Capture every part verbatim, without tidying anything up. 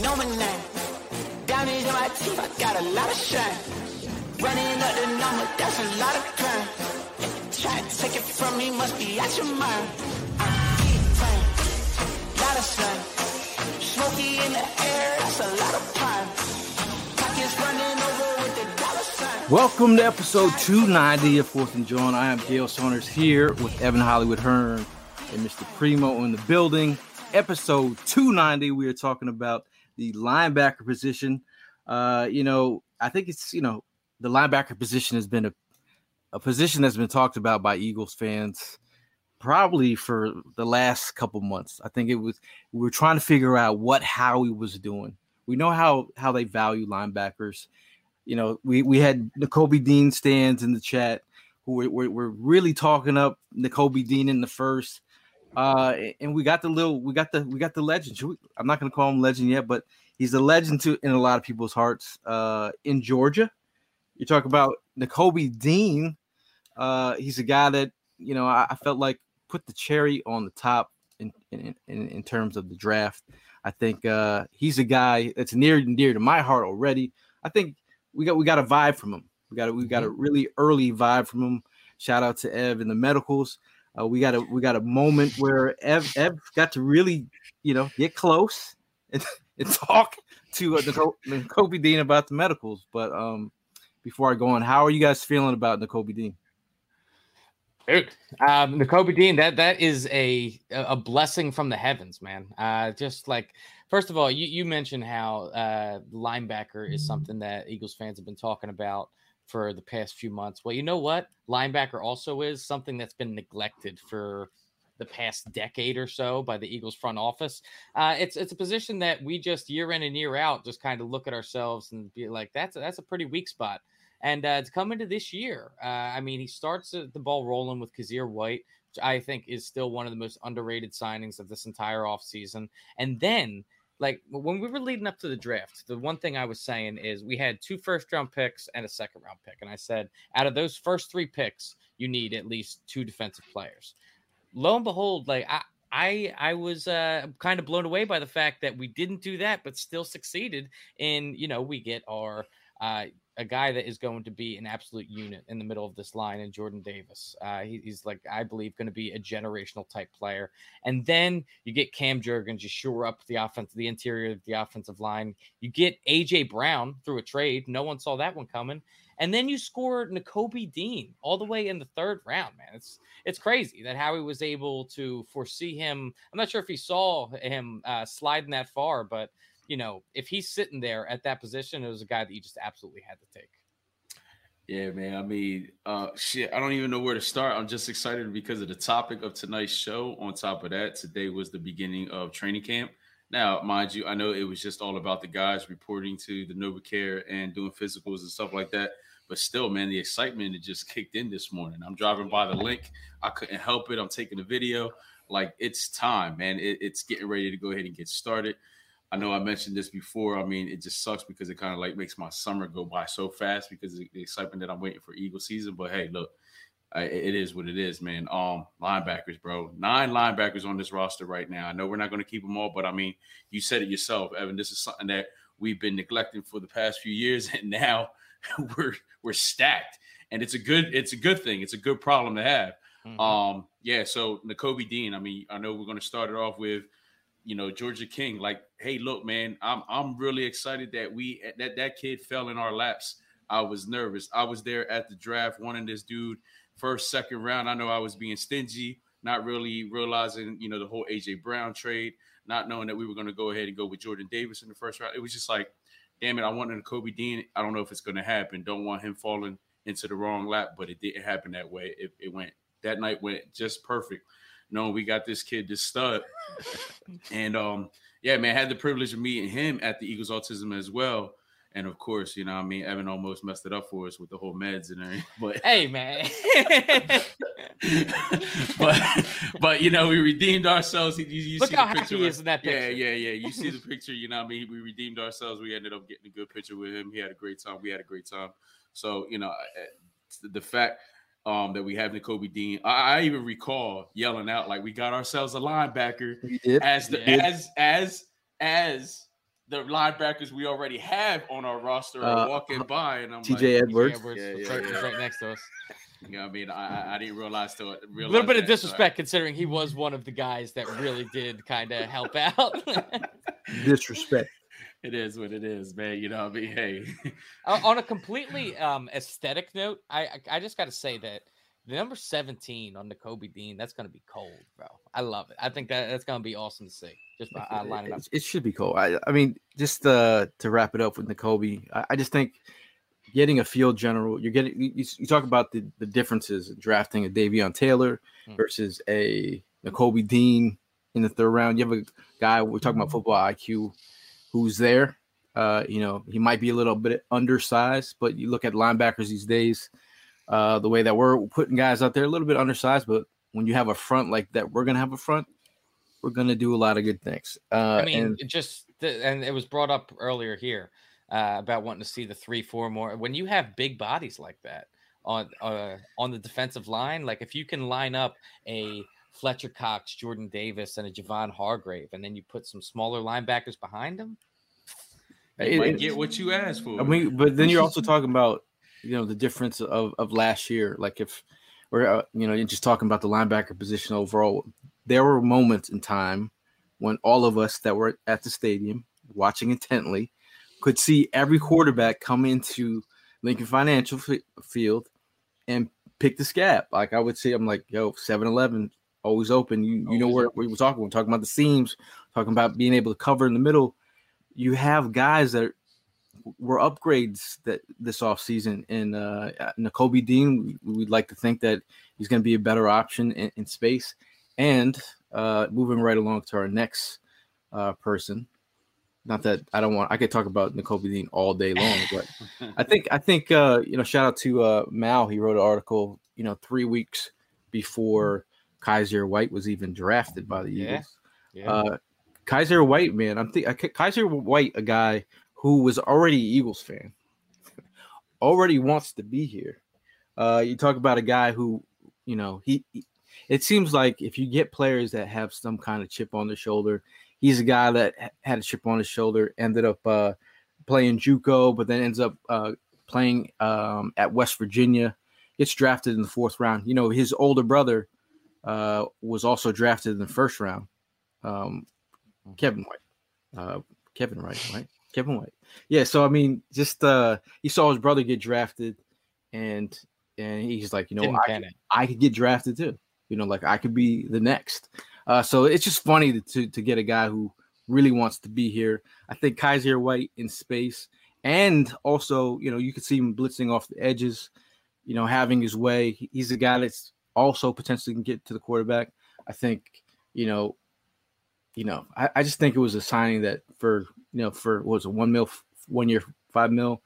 know my name. Diamonds in my teeth, I got a lot of shine. Running up the number, that's a lot of crime. Try to take it from me, must be out your mind. I keep playing, lot of slime. Smoky in the air, that's a lot of pine. Pockets running over with the dollar sign. Welcome to episode two ninety of Fourth and John. I am Gail Saunders here with Evan Hollywood-Hearn and Mister Primo in the building. Episode two ninety, we are talking about the linebacker position. Uh, you know, I think it's, you know, the linebacker position has been a, a position that's been talked about by Eagles fans probably for the last couple months. I think it was, we were trying to figure out what Howie was doing. We know how, how they value linebackers. You know, we, we had Nakobe Dean stands in the chat who were, were, were really talking up Nakobe Dean in the first. Uh, and we got the little, we got the, we got the legend. I'm not going to call him legend yet, but he's a legend to in a lot of people's hearts. Uh, in Georgia, you talk about Nakobe Dean. Uh, he's a guy that, you know, I, I felt like put the cherry on the top in, in, in, in terms of the draft. I think, uh, he's a guy that's near and dear to my heart already. I think we got, we got a vibe from him. We got a, we got a really early vibe from him. Shout out to Ev and the medicals. Uh, we got a we got a moment where Ev, Ev got to really, you know, get close and, and talk to uh, Nakobe Dean about the medicals. But um, before I go on, how are you guys feeling about Nakobe Dean? Dude, um, Nakobe Dean, that that is a a blessing from the heavens, man. Uh, just like first of all, you you mentioned how uh, linebacker is something that Eagles fans have been talking about for the past few months. Well, you know what? Linebacker also is something that's been neglected for the past decade or so by the Eagles front office. Uh, it's it's a position that we just year in and year out just kind of look at ourselves and be like, that's a, that's a pretty weak spot. And uh, to come into this year, uh, I mean, he starts the ball rolling with Kazir White, which I think is still one of the most underrated signings of this entire offseason. And then like when we were leading up to the draft, the one thing I was saying is we had two first round picks and a second round pick. And I said, out of those first three picks, you need at least two defensive players. Lo and behold, like I, I, I was uh, kind of blown away by the fact that we didn't do that, but still succeeded in, you know, we get our, uh, a guy that is going to be an absolute unit in the middle of this line in Jordan Davis. Uh, he, he's like, I believe going to be a generational type player. And then you get Cam Jurgens, you shore up the offense, the interior of the offensive line. You get A J Brown through a trade. No one saw that one coming. And then you score Nakobe Dean all the way in the third round, man. It's it's crazy that Howie was able to foresee him. I'm not sure if he saw him uh, sliding that far, but you know, if he's sitting there at that position, it was a guy that you just absolutely had to take. Yeah, man. I mean, uh, shit, I don't even know where to start. I'm just excited because of the topic of tonight's show. On top of that, today was the beginning of training camp. Now, mind you, I know it was just all about the guys reporting to the NovaCare and doing physicals and stuff like that. But still, man, the excitement that just kicked in this morning. I'm driving by the link. I couldn't help it. I'm taking a video. Like, it's time, man. It, it's getting ready to go ahead and get started. I know I mentioned this before. I mean, it just sucks because it kind of like makes my summer go by so fast because of the excitement that I'm waiting for Eagle season. But hey, look, I, it is what it is, man. Um, linebackers, bro. Nine linebackers on this roster right now. I know we're not going to keep them all, but I mean, you said it yourself, Evan. This is something that we've been neglecting for the past few years, and now we're we're stacked. And it's a good it's a good thing. It's a good problem to have. Mm-hmm. Um, yeah. So Nakobe Dean. I mean, I know we're going to start it off with, you know, Georgia King, like, hey, look, man, I'm I'm really excited that we that that kid fell in our laps. I was nervous. I was there at the draft wanting this dude first, second round. I know I was being stingy, not really realizing, you know, the whole A J Brown trade, not knowing that we were going to go ahead and go with Jordan Davis in the first round. It was just like, damn it, I wanted Nakobe Dean. I don't know if it's going to happen. Don't want him falling into the wrong lap, but it didn't happen that way. It, it went that night went just perfect. No, we got this kid, this stud. And, um, yeah, man, I had the privilege of meeting him at the Eagles Autism as well. And, of course, you know what I mean? Evan almost messed it up for us with the whole meds and everything. But, hey, man. but, but, you know, we redeemed ourselves. You, you Look see how the picture happy he is in that picture. Yeah, yeah, yeah. You see the picture, you know what I mean? We redeemed ourselves. We ended up getting a good picture with him. He had a great time. We had a great time. So, you know, the fact – Um, that we have Nakobe Dean. I, I even recall yelling out like, "We got ourselves a linebacker!" As the, yeah. as as as the linebackers we already have on our roster are uh, walking by, and I'm T J like, Edwards, Edwards yeah, yeah, yeah. right next to us. You know what I mean? I, I didn't realize to it. A little bit that, of disrespect, so. Considering he was one of the guys that really did kind of help out. Disrespect. It is what it is, man. You know what I mean? Hey. uh, on a completely um, aesthetic note, I I, I just got to say that the number seventeen on Nakobe Dean, that's going to be cold, bro. I love it. I think that that's going to be awesome to see. Just by, uh, lining it, up. It should be cold. I, I mean, just uh, to wrap it up with Nakobe, I, I just think getting a field general, you're getting, you, you talk about the, the differences in drafting a Davion Taylor mm. versus a Nakobe Dean in the third round. You have a guy, we're talking about football I Q, who's there. Uh, you know, he might be a little bit undersized, but you look at linebackers these days, uh, the way that we're putting guys out there, a little bit undersized, but when you have a front like that, we're going to have a front, we're going to do a lot of good things. Uh, I mean, and- it just, and it was brought up earlier here uh, about wanting to see the three, four more. When you have big bodies like that on, uh, on the defensive line, like if you can line up a Fletcher Cox, Jordan Davis, and a Javon Hargrave, and then you put some smaller linebackers behind them, you it, might get what you asked for. I mean, but then you're also talking about, you know, the difference of, of last year. Like if we're, uh, you know, you're just talking about the linebacker position overall. There were moments in time when all of us that were at the stadium watching intently could see every quarterback come into Lincoln Financial f- Field and pick the scab. Like I would say, I'm like, yo, seven eleven. Always open. You you always know where we were talking. We're talking about the seams, talking about being able to cover in the middle. You have guys that were upgrades that this offseason. And uh, Nakobe Dean, we, we'd like to think that he's going to be a better option in, in space. And uh, moving right along to our next uh, person. Not that I don't want. I could talk about Nakobe Dean all day long, but I think I think uh, you know. Shout out to uh, Mal. He wrote an article. You know, three weeks before Kazir White was even drafted by the Eagles. Yeah. Yeah. Uh, Kazir White, man, I'm thinking Kazir White, a guy who was already an Eagles fan, already wants to be here. Uh, you talk about a guy who, you know, he, he. It seems like if you get players that have some kind of chip on their shoulder, he's a guy that ha- had a chip on his shoulder, ended up uh, playing JUCO, but then ends up uh, playing um, at West Virginia. Gets drafted in the fourth round. You know, his older brother Uh, was also drafted in the first round. Um, Kevin White. Uh, Kevin White, right? Kevin White. Yeah, so, I mean, just uh, he saw his brother get drafted, and and he's like, you know, I could, I could get drafted too. You know, like I could be the next. Uh, so it's just funny to, to, to get a guy who really wants to be here. I think Kazir White in space, and also, you know, you could see him blitzing off the edges, you know, having his way. He, he's a guy that's also potentially can get to the quarterback. I think, you know, you know, I, I just think it was a signing that for, you know, for what was it, one mil, one year, five mil.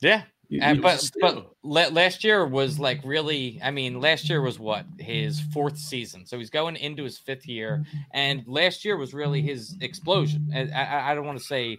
Yeah. You, you but still. But last year was like really, I mean, last year was what? His fourth season. So he's going into his fifth year. And last year was really his explosion. I, I, I don't want to say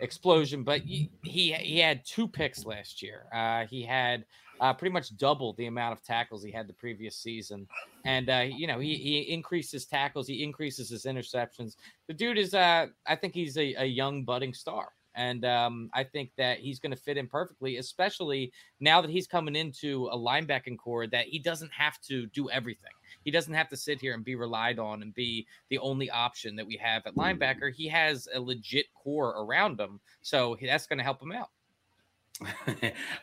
explosion, but he, he, he had two picks last year. Uh, he had Uh, pretty much double the amount of tackles he had the previous season. And, uh, you know, he, he increases tackles. He increases his interceptions. The dude is, uh, I think he's a, a young budding star. And um, I think that he's going to fit in perfectly, especially now that he's coming into a linebacking core that he doesn't have to do everything. He doesn't have to sit here and be relied on and be the only option that we have at linebacker. He has a legit core around him. So that's going to help him out.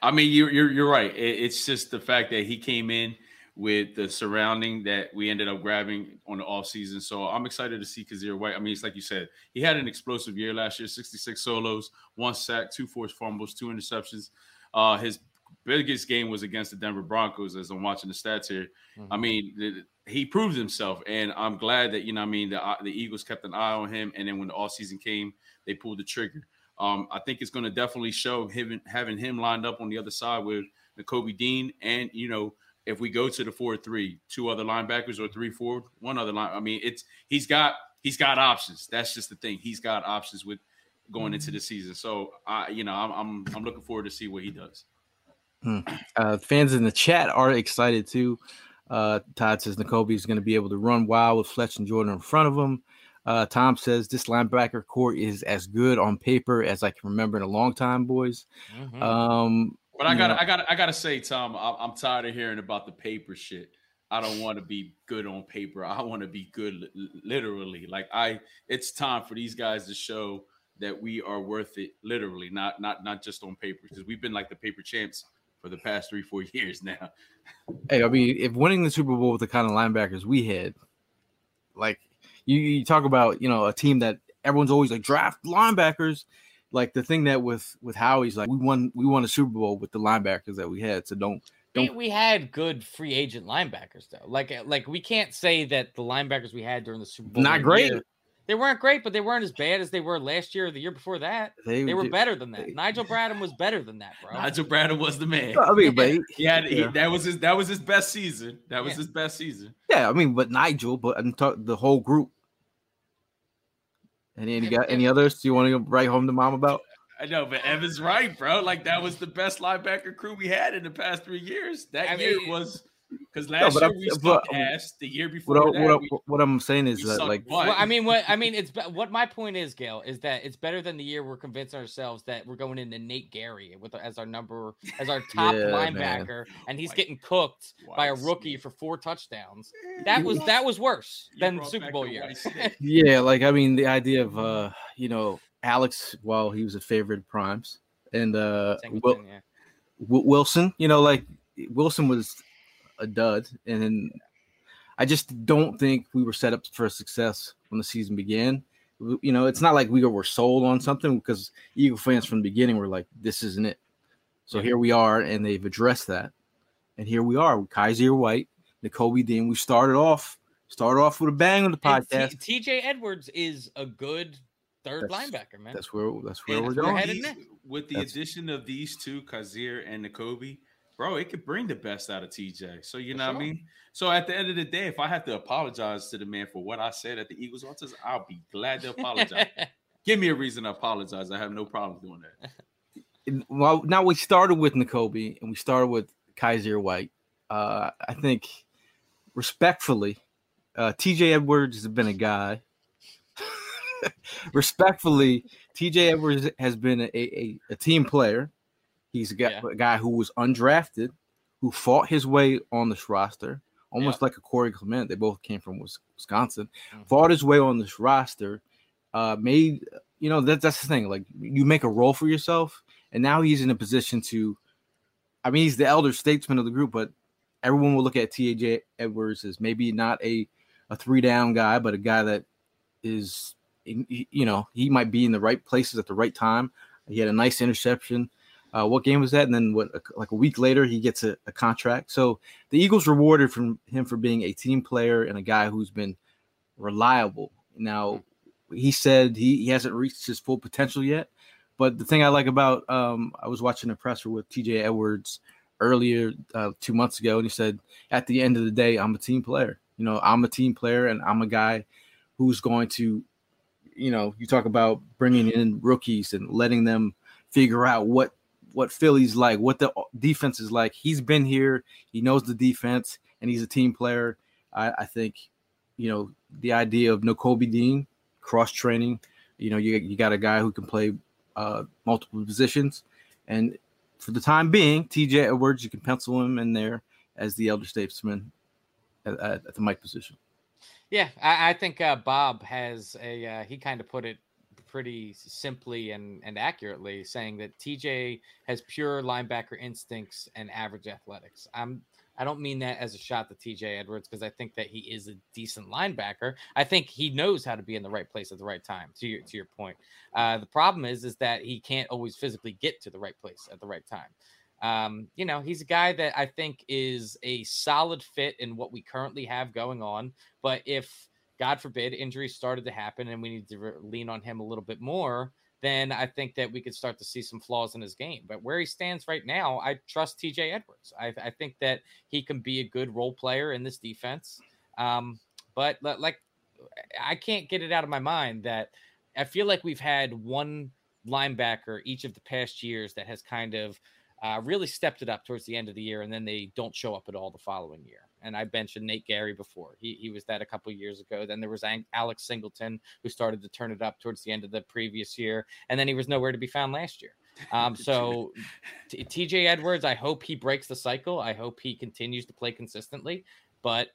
I mean, you're, you're, you're right. It's just the fact that he came in with the surrounding that we ended up grabbing on the offseason. So I'm excited to see Kazir White. I mean, it's like you said, he had an explosive year last year, sixty-six solos, one sack, two forced fumbles, two interceptions. Uh, his biggest game was against the Denver Broncos, as I'm watching the stats here. Mm-hmm. I mean, the, he proved himself, and I'm glad that, you know, I mean, the, the Eagles kept an eye on him, and then when the offseason came, they pulled the trigger. Um, I think it's going to definitely show him, having him lined up on the other side with Nakobe Dean. And, you know, if we go to the four three, two other linebackers or three four, one other line. I mean, it's he's got he's got options. That's just the thing. He's got options with going into the season. So, I, you know, I'm, I'm I'm looking forward to see what he does. Hmm. Uh, fans in the chat are excited, too. Uh, Todd says Nakobe is going to be able to run wild with Fletch and Jordan in front of him. Uh, Tom says, this linebacker core is as good on paper as I can remember in a long time, boys. Mm-hmm. Um, but I got I got I got to say, Tom, I, I'm tired of hearing about the paper shit. I don't want to be good on paper. I want to be good li- literally. Like I, it's time for these guys to show that we are worth it literally, not not not just on paper, because we've been like the paper champs for the past three, four years now. Hey, I mean, if winning the Super Bowl with the kind of linebackers we had, like you, you talk about, you know, a team that everyone's always like draft linebackers. Like the thing that with with Howie's like we won we won a Super Bowl with the linebackers that we had. So don't. We, we had good free agent linebackers though. Like, like we can't say that the linebackers we had during the Super Bowl not great. Year, they weren't great, but they weren't as bad as they were last year or the year before that. They, they were better than that. They, Nigel Bradham was better than that, bro. Nigel Bradham was the man. I mean, but he, he had yeah. he, that was his that was his best season. That was yeah. his best season. Yeah, I mean, but Nigel, but I'm talking the whole group. Any any got any others you want to go right home to mom about? I know, but Evan's right, bro. Like that was the best linebacker crew we had in the past three years. That I year mean, was because last no, year we sucked ass. The year before, what, that, what, we, what I'm saying is that, like, well, I mean, what I mean, it's what my point is, Gail, is that it's better than the year we're convincing ourselves that we're going into Nate Gerry with as our number as our top yeah, linebacker, man. And he's White. Getting cooked White by a rookie Smith. For four touchdowns. That was that was worse you than the Super Bowl year. Yeah, like I mean, the idea of uh, you know. Alex, while well, he was a favorite of Prime's, and uh, Will, yeah. w- Wilson, you know, like Wilson was a dud, and then I just don't think we were set up for success when the season began. You know, it's not like we were sold on something because Eagle fans from the beginning were like, "This isn't it." So yeah. here we are, and they've addressed that, and here we are with Kazir White, Nakobe Dean. We started off, started off with a bang on the podcast. T- TJ Edwards is a good. Third that's, linebacker, man. That's where that's where and we're going. Headed these, with the that's, addition of these two, Kazir and Nakobe, bro, it could bring the best out of T J. So you know sure. what I mean. So at the end of the day, if I have to apologize to the man for what I said at the Eagles' office, I'll be glad to apologize. Give me a reason to apologize. I have no problem doing that. Well, now we started with Nakobe and we started with Kazir White. Uh, I think respectfully, uh, T J Edwards has been a guy. Respectfully, T J Edwards has been a, a, a team player. He's a guy, yeah. a guy who was undrafted, who fought his way on this roster, almost yeah. like a Corey Clement. They both came from Wisconsin, mm-hmm. fought his way on this roster, uh, made, you know, that, that's the thing. Like, you make a role for yourself, and now he's in a position to, I mean, he's the elder statesman of the group, but everyone will look at T J Edwards as maybe not a, a three-down guy, but a guy that is – you know, he might be in the right places at the right time. He had a nice interception. Uh, what game was that? And then what? Like a week later, he gets a, a contract. So the Eagles rewarded from him for being a team player and a guy who's been reliable. Now, he said he, he hasn't reached his full potential yet. But the thing I like about um, I was watching a presser with T J Edwards earlier uh, two months ago, and he said, at the end of the day, I'm a team player. You know, I'm a team player, and I'm a guy who's going to, you know, you talk about bringing in rookies and letting them figure out what, what Philly's like, what the defense is like. He's been here. He knows the defense, and he's a team player. I, I think, you know, the idea of Nakobe Dean cross-training, you know, you, you got a guy who can play uh, multiple positions. And for the time being, T J Edwards, you can pencil him in there as the elder statesman at, at the mic position. Yeah, I, I think uh, Bob has a uh, – he kind of put it pretty simply and, and accurately, saying that T J has pure linebacker instincts and average athletics. I'm, I don't mean that as a shot to T J Edwards, because I think that he is a decent linebacker. I think he knows how to be in the right place at the right time, to your, to your point. Uh, the problem is is that he can't always physically get to the right place at the right time. Um, you know, he's a guy that I think is a solid fit in what we currently have going on. But if, God forbid, injuries started to happen and we need to re- lean on him a little bit more, then I think that we could start to see some flaws in his game. But where he stands right now, I trust T J Edwards. I, I think that he can be a good role player in this defense. Um, but like, I can't get it out of my mind that I feel like we've had one linebacker each of the past years that has kind of uh, really stepped it up towards the end of the year, and then they don't show up at all the following year. And I mentioned Nate Gerry before. He he was that a couple of years ago. Then there was Alex Singleton, who started to turn it up towards the end of the previous year, and then he was nowhere to be found last year. Um, so t- TJ Edwards, I hope he breaks the cycle. I hope he continues to play consistently. But,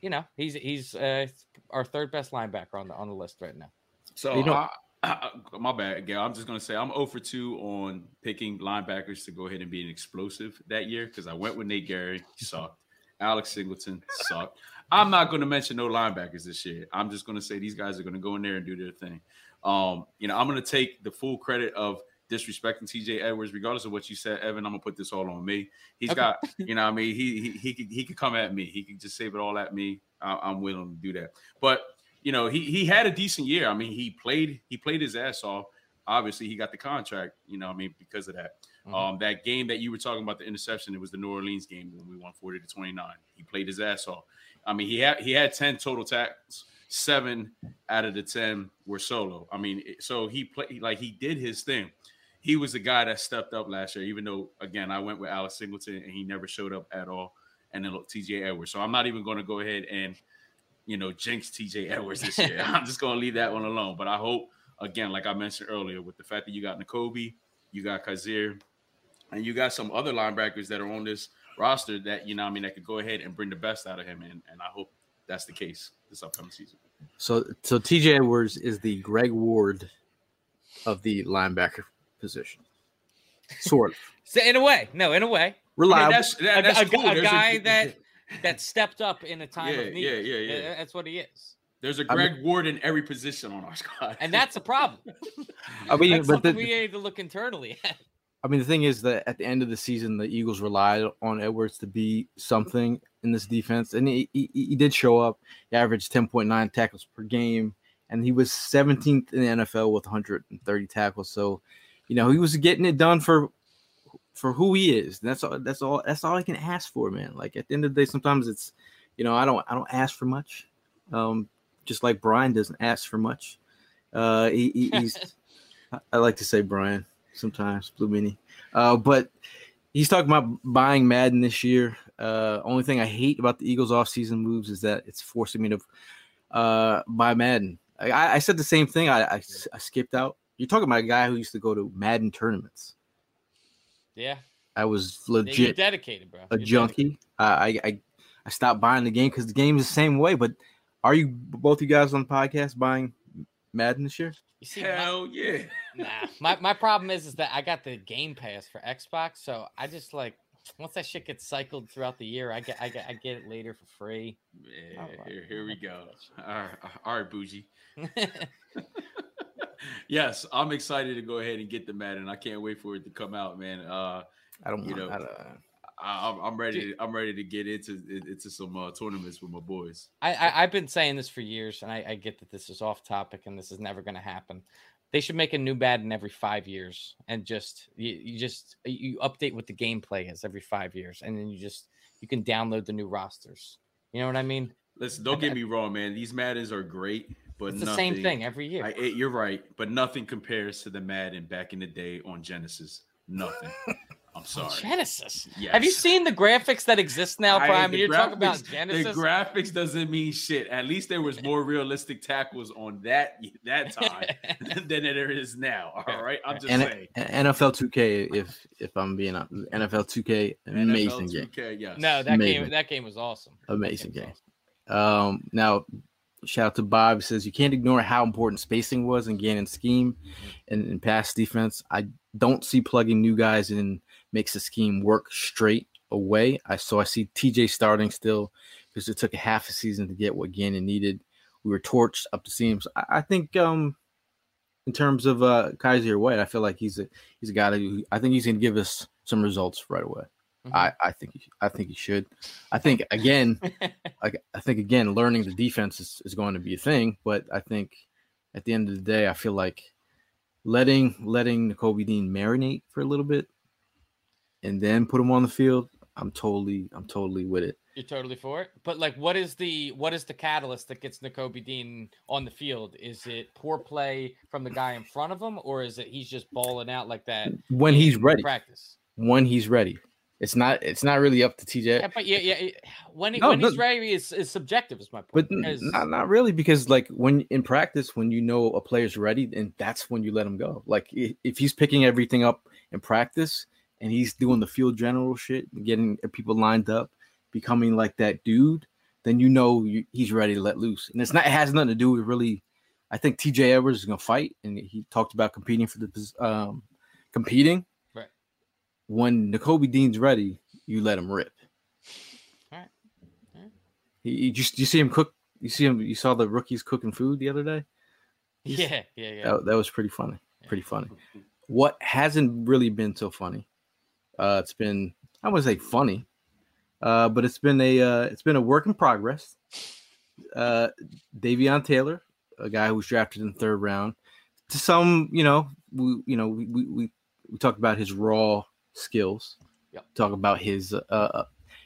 you know, he's he's uh, our third best linebacker on the on the list right now. So, you know, I, I, my bad, Gail. I'm just going to say I'm oh for two on picking linebackers to go ahead and be an explosive that year because I went with Nate Gerry. He sucked. Alex Singleton sucked. I'm not going to mention no linebackers this year. I'm just going to say these guys are going to go in there and do their thing. Um, you know, I'm going to take the full credit of disrespecting T J Edwards, regardless of what you said, Evan. I'm gonna put this all on me. He's okay. got, you know, what I mean, he he he could, he could come at me. He could just save it all at me. I, I'm willing to do that. But you know, he he had a decent year. I mean, he played he played his ass off. Obviously, he got the contract. You know, what I mean, because of that. Mm-hmm. Um, that game that you were talking about, the interception, it was the New Orleans game when we won forty to twenty-nine. He played his ass off. I mean, he had he had ten total tackles. Seven out of the ten were solo. I mean, so he played like he did his thing. He was the guy that stepped up last year, even though, again, I went with Alex Singleton and he never showed up at all. And then look, T J Edwards. So I'm not even going to go ahead and, you know, jinx T J Edwards this year. I'm just going to leave that one alone. But I hope, again, like I mentioned earlier, with the fact that you got Nakobe, you got Kazir, and you got some other linebackers that are on this roster that, you know, I mean, that could go ahead and bring the best out of him. And, and I hope that's the case this upcoming season. So, so T J Edwards is the Greg Ward of the linebacker position, sort of. So in a way, no, in a way, reliable. I mean, that's, that, that's a, cool. a, a guy a, that that stepped up in a time yeah, of need. Yeah, yeah, yeah. That's what he is. The's a Greg I mean, Ward in every position on our squad, and that's a problem. I mean, that's but the, we need to look internally at. I mean, the thing is that at the end of the season, the Eagles relied on Edwards to be something in this defense, and he, he, he did show up. He averaged ten point nine tackles per game, and he was seventeenth in the N F L with one hundred thirty tackles. So, you know, he was getting it done for for who he is. And that's all. That's all. That's all I can ask for, man. Like at the end of the day, sometimes it's, you know, I don't I don't ask for much. Um, just like Brian doesn't ask for much. Uh, he, he, he's I like to say Brian. Sometimes Blue Mini, uh, but he's talking about buying Madden this year. Uh, only thing I hate about the Eagles' offseason moves is that it's forcing me to uh, buy Madden. I, I said the same thing. I, I, I skipped out. You're talking about a guy who used to go to Madden tournaments. Yeah, I was legit yeah, you're dedicated, bro. A you're junkie. Dedicated. I, I I stopped buying the game because the game is the same way. But are you both you guys on the podcast buying Madden this year? You see, hell my, yeah. Nah, my, my problem is is that I got the Game Pass for Xbox, so I just like once that shit gets cycled throughout the year, I get I get I get it later for free. Yeah, oh, here, here we go. All right, all right, bougie. Yes, I'm excited to go ahead and get the Madden. I can't wait for it to come out, man. Uh, I don't, you know, to... I, I'm ready. Dude. I'm ready to get into into some uh, tournaments with my boys. I, I I've been saying this for years, and I, I get that this is off topic and this is never going to happen. They should make a new Madden every five years and just you, you just you update what the gameplay is every five years, and then you just you can download the new rosters. You know what I mean? Listen, don't get me wrong, man. These Maddens are great, but it's the nothing, same thing every year. I, it, you're right, but nothing compares to the Madden back in the day on Genesis. Nothing. I'm sorry. Genesis. Yes. Have you seen the graphics that exist now, Prime? I, You're graphics, talking about Genesis. The graphics doesn't mean shit. At least there was more realistic tackles on that that time than there is now. All right, I'm just N- saying. N F L two K. If if I'm being honest, N F L two K, amazing N F L two K, game. Yes. No, that amazing. game that game was awesome. Amazing game. Awesome. Um, now. Shout out to Bob. He says, you can't ignore how important spacing was in Gannon's scheme and in pass defense. I don't see plugging new guys in makes the scheme work straight away. I So I see T J starting still because it took a half a season to get what Gannon needed. We were torched up the seams. I, I think um, in terms of uh, Kazir White, I feel like he's a he's a guy that I think he's going to give us some results right away. Mm-hmm. I, I think he, I think he should. I think again, I, I think again, learning the defense is, is going to be a thing. But I think at the end of the day, I feel like letting letting Nakobe Dean marinate for a little bit, and then put him on the field. I'm totally I'm totally with it. You're totally for it. But like, what is the what is the catalyst that gets Nakobe Dean on the field? Is it poor play from the guy in front of him, or is it he's just balling out like that when he's ready? Practice. when he's ready. It's not. It's not really up to T J. Yeah, but yeah, yeah. When, he, no, when no. he's ready is, is subjective, is my point. But As, not, not really, because like when in practice, when you know a player's ready, then that's when you let him go. Like if he's picking everything up in practice and he's doing the field general shit, getting people lined up, becoming like that dude, then you know you, he's ready to let loose. And it's not. It has nothing to do with really. I think T J Edwards is gonna fight, and he talked about competing for the um, competing. When Nakobe Dean's ready, you let him rip. All right. All right. He, you just you see him cook. You see him. You saw the rookies cooking food the other day. He's, yeah, yeah, yeah. That, that was pretty funny. Yeah. Pretty funny. What hasn't really been so funny? Uh, it's been I wouldn't say funny, uh, but it's been a uh, it's been a work in progress. Uh, Davion Taylor, a guy who was drafted in the third round, to some you know we you know we we we, we talked about his raw skills. Yep. Talk about his uh, uh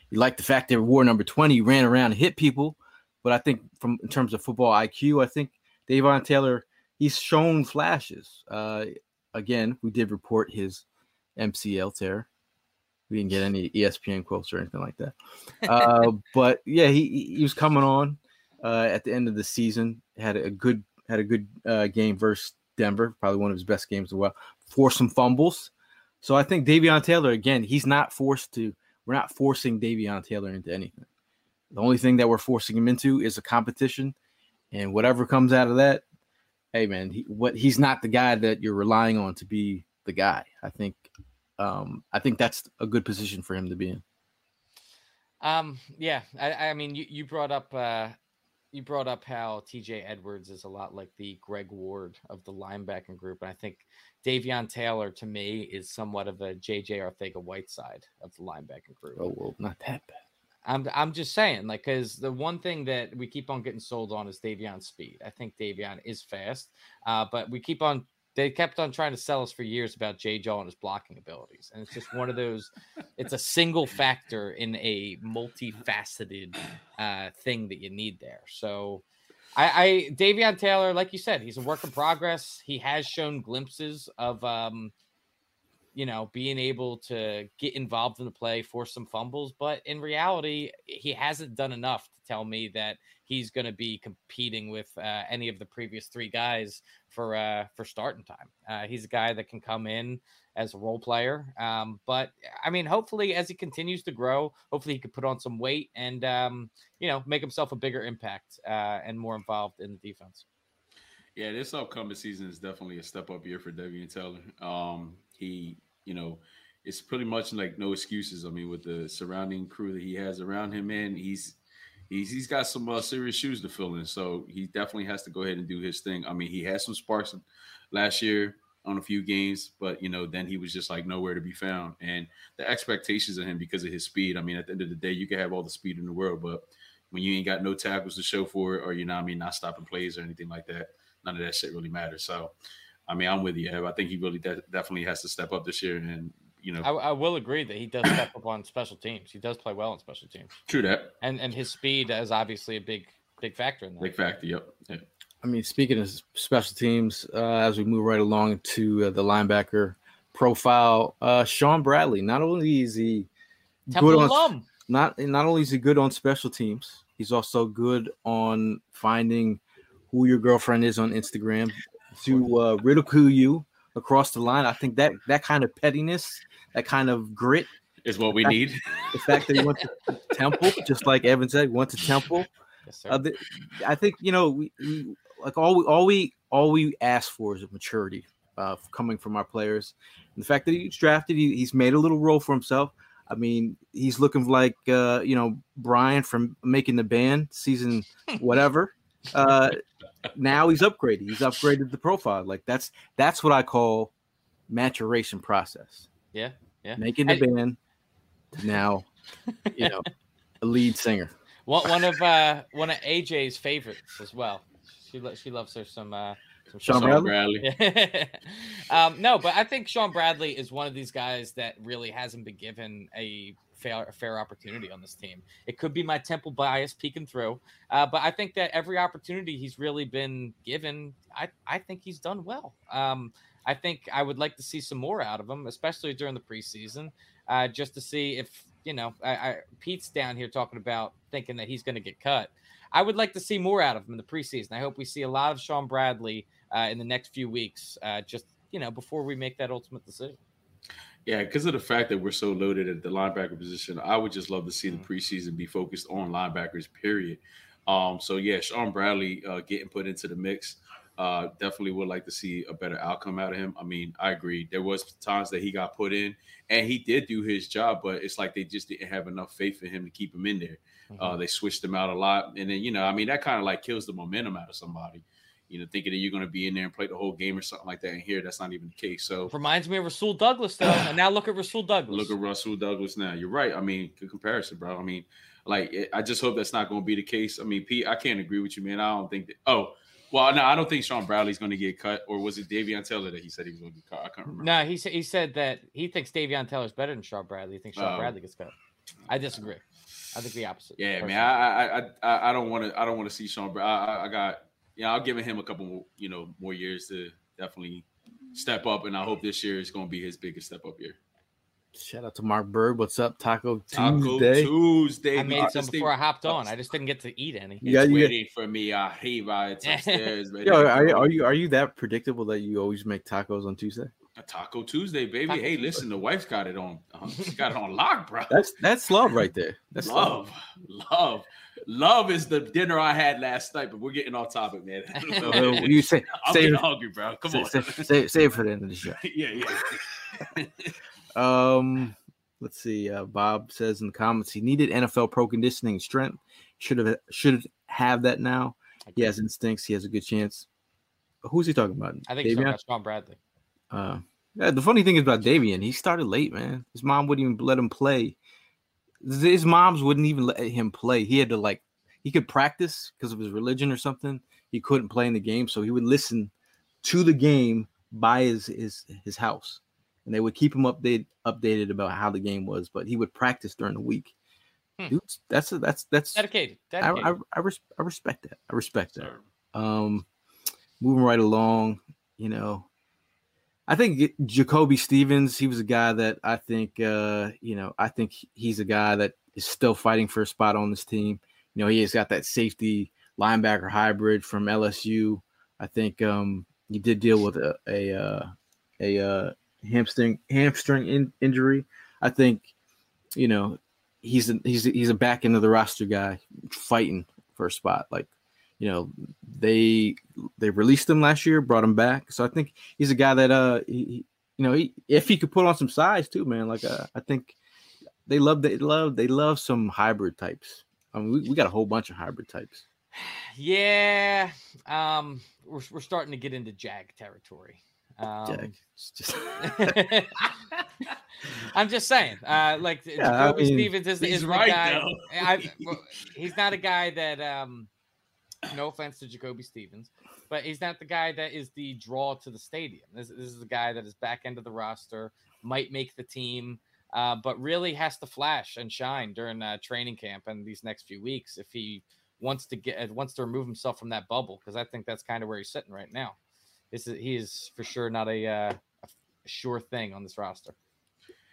you like the fact that war number twenty ran around and hit people, but I think from in terms of football I Q, I think Davion Taylor, he's shown flashes. Uh again, we did report his M C L tear. We didn't get any E S P N quotes or anything like that. Uh but yeah, he he was coming on uh at the end of the season, had a good had a good uh game versus Denver, probably one of his best games in a while. Forced some fumbles. So I think Davion Taylor, again, he's not forced to – we're not forcing Davion Taylor into anything. The only thing that we're forcing him into is a competition, and whatever comes out of that, hey, man, he, what, he's not the guy that you're relying on to be the guy. I think um, I think that's a good position for him to be in. Um, yeah, I, I mean, you, you brought up uh, you brought up how T J Edwards is a lot like the Greg Ward of the linebacking group, and I think – Davion Taylor, to me, is somewhat of a J J Ortega-Whiteside of the linebacking group. Oh, well, not that bad. I'm I'm just saying, like, because the one thing that we keep on getting sold on is Davion's speed. I think Davion is fast, uh, but we keep on – they kept on trying to sell us for years about J J and his blocking abilities, and it's just one of those – it's a single factor in a multifaceted uh, thing that you need there. So – I, I Davion Taylor, like you said, he's a work in progress. He has shown glimpses of, um, you know, being able to get involved in the play, force some fumbles. But in reality, he hasn't done enough to tell me that he's going to be competing with uh, any of the previous three guys for uh, for starting time. Uh, he's a guy that can come in as a role player. Um, but, I mean, hopefully as he continues to grow, hopefully he could put on some weight and, um, you know, make himself a bigger impact uh, and more involved in the defense. Yeah, this upcoming season is definitely a step-up year for Davion Taylor. Um, he, you know, it's pretty much like no excuses. I mean, with the surrounding crew that he has around him, man, he's he's, he's got some uh, serious shoes to fill in. So he definitely has to go ahead and do his thing. I mean, he had some sparks last year on a few games, but, you know, then he was just like nowhere to be found. And the expectations of him because of his speed, I mean, at the end of the day, you can have all the speed in the world, but when you ain't got no tackles to show for it, or, you know what I mean, not stopping plays or anything like that, none of that shit really matters. So, I mean, I'm with you, Ev. I think he really de- definitely has to step up this year. And, you know, I, I will agree that he does step up on special teams. He does play well on special teams. True that. And and his speed is obviously a big, big factor in that. Big factor, yep. Yeah. I mean, speaking of special teams, uh, as we move right along to uh, the linebacker profile, uh, Shaun Bradley. Not only is he Temple good on not not only is he good on special teams, he's also good on finding who your girlfriend is on Instagram to uh, ridicule you across the line. I think that that kind of pettiness, that kind of grit, is what we fact, need. The fact that he went to Temple, just like Evan said, went to Temple. Yes, sir. Uh, the, I think you know we. we Like all we all we all we ask for is maturity, uh, coming from our players. And the fact that he's drafted, he, he's made a little role for himself. I mean, he's looking like uh, you know Brian from Making the Band, season whatever. Uh, now he's upgraded. He's upgraded the profile. Like that's that's what I call maturation process. Yeah, yeah. Making the I, Band. Now, you know, a lead singer. One one of uh, one of A J's favorites as well. She, lo- she loves her some, uh, some Shaun Shaun Bradley. Bradley. um, no, but I think Shaun Bradley is one of these guys that really hasn't been given a fair, a fair opportunity on this team. It could be my Temple bias peeking through, uh, but I think that every opportunity he's really been given, I, I think he's done well. Um, I think I would like to see some more out of him, especially during the preseason, uh, just to see if, you know, I, I, Pete's down here talking about thinking that he's going to get cut. I would like to see more out of him in the preseason. I hope we see a lot of Shaun Bradley uh, in the next few weeks, uh, just, you know, before we make that ultimate decision. Yeah, because of the fact that we're so loaded at the linebacker position, I would just love to see the preseason be focused on linebackers, period. Um, so, yeah, Shaun Bradley uh, getting put into the mix. Uh, definitely would like to see a better outcome out of him. I mean, I agree. There was times that he got put in, and he did do his job, but it's like they just didn't have enough faith in him to keep him in there. Mm-hmm. Uh, they switched him out a lot. And then, you know, I mean, that kind of like kills the momentum out of somebody. You know, thinking that you're going to be in there and play the whole game or something like that. And here, that's not even the case. So reminds me of Rasul Douglas, though. And now look at Rasul Douglas. Look at Rasul Douglas now. You're right. I mean, good comparison, bro. I mean, like, it, I just hope that's not going to be the case. I mean, Pete, I can't agree with you, man. I don't think that. Oh, well, no, I don't think Shaun Bradley's going to get cut. Or was it Davion Taylor that he said he was going to get cut? I can't remember. No, he said he said that he thinks Davion Taylor's better than Shaun Bradley. He thinks Shaun um, Bradley gets cut. I disagree. I think the opposite. Yeah, personally. man. I I I, I don't want to. I don't want to see Shaun Bradley. I, I got. Yeah, I'll give him a couple more, you know, more years to definitely step up, and I hope this year is going to be his biggest step up year. Shout out to Mark Bird. What's up, Taco Tuesday? Taco Tuesday. I made some before I hopped on. I just didn't get to eat any. Yeah, it's you waiting get... for me. Arriba, it's upstairs. Yo, are, are you are you that predictable that you always make tacos on Tuesday? A Taco Tuesday, baby. Taco hey, Tuesday. Listen, the wife's got it on. Um, she got it on lock, bro. That's that's love right there. That's love, love, love, love is the dinner I had last night. But we're getting off topic, man. Well, you say, I'm save, getting hungry, bro. Come save, on, save, save for the end of the show. Yeah, yeah. um, let's see. Uh, Bob says in the comments he needed N F L pro conditioning strength. Should have should have that now. He has instincts. He has a good chance. Who's he talking about? I think he's talking about Shaun Bradley. Uh, yeah, the funny thing is about Davion, he started late, man. His mom wouldn't even let him play. His moms wouldn't even let him play. He had to, like, he could practice because of his religion or something. He couldn't play in the game, so he would listen to the game by his his, his house. And they would keep him update, updated about how the game was, but he would practice during the week. Hmm. Dude, that's, a, that's, that's dedicated. dedicated. I, I, I, res- I respect that. I respect that. Um, moving right along, you know. I think Jacoby Stevens, he was a guy that I think, uh, you know, I think he's a guy that is still fighting for a spot on this team. You know, he has got that safety linebacker hybrid from L S U. I think um, he did deal with a a, a, a, a hamstring hamstring in, injury. I think, you know, he's a, he's a, he's a back end of the roster guy fighting for a spot. Like, you know, they they released him last year, brought him back. So I think he's a guy that, uh, he, you know, he, if he could put on some size too, man. Like uh, I think they love they love they love some hybrid types. I mean, we, we got a whole bunch of hybrid types. Yeah, um, we're we're starting to get into Jag territory. Um, Jag. Just... I'm just saying, uh, like yeah, Jacoby I mean, Stevens is, is the right guy. I, he's not a guy that. Um, No offense to Jacoby Stevens, but he's not the guy that is the draw to the stadium. This, this is the guy that is back end of the roster, might make the team, uh, but really has to flash and shine during uh, training camp and these next few weeks if he wants to get wants to remove himself from that bubble. Because I think that's kind of where he's sitting right now. This is he is for sure not a, uh, a sure thing on this roster.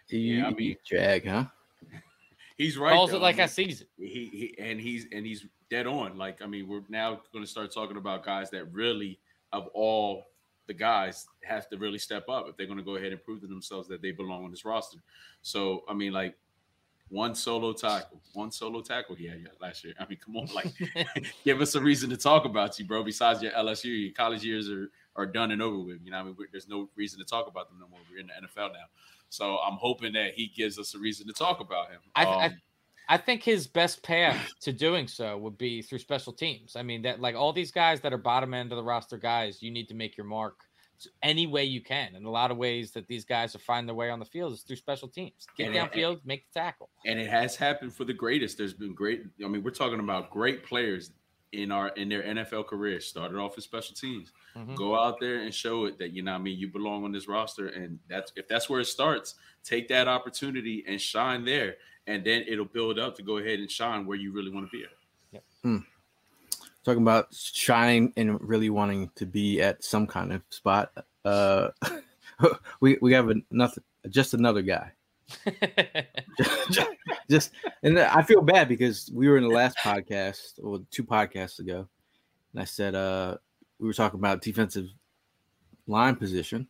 Yeah, I mean, Jag, huh? He's right. Calls though. It like I, mean, I sees it. He, he and he's and he's. Dead on. Like, I mean, we're now going to start talking about guys that really, of all the guys, have to really step up if they're going to go ahead and prove to themselves that they belong on this roster. So, I mean, like, one solo tackle, one solo tackle he had yeah, last year. I mean, come on, like, give us a reason to talk about you, bro. Besides your L S U, your college years are, are done and over with. You know, I mean, we're, there's no reason to talk about them no more. We're in the N F L now. So, I'm hoping that he gives us a reason to talk about him. I, um, I I think his best path to doing so would be through special teams. I mean, that like all these guys that are bottom end of the roster guys, you need to make your mark any way you can. And a lot of ways that these guys are finding their way on the field is through special teams. Get downfield, make the tackle. And it has happened for the greatest. There's been great. I mean, we're talking about great players in our in their N F L careers, started off with special teams. Mm-hmm. Go out there and show it that, you know what I mean, you belong on this roster. And that's if that's where it starts, take that opportunity and shine there. And then it'll build up to go ahead and shine where you really want to be at. Yep. Mm. Talking about shining and really wanting to be at some kind of spot. uh, we we have another just another guy. just, just, just and I feel bad because we were in the last podcast or two podcasts ago, and I said uh, we were talking about defensive line position.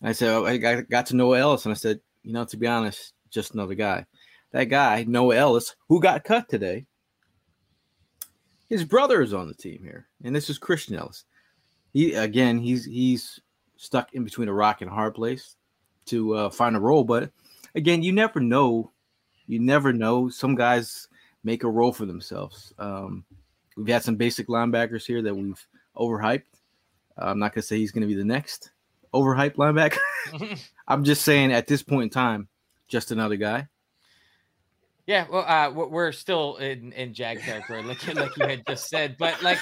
And I said oh, I got to Noah Ellis, and I said, you know, to be honest, just another guy. That guy, Noah Ellis, who got cut today, his brother is on the team here, and this is Christian Ellis. He again, he's he's stuck in between a rock and a hard place to uh, find a role, but again, you never know. You never know. Some guys make a role for themselves. Um, we've had some basic linebackers here that we've overhyped. Uh, I'm not going to say he's going to be the next overhyped linebacker. I'm just saying at this point in time, just another guy. Yeah, well, uh, we're still in, in Jag territory, like, like you had just said. But like,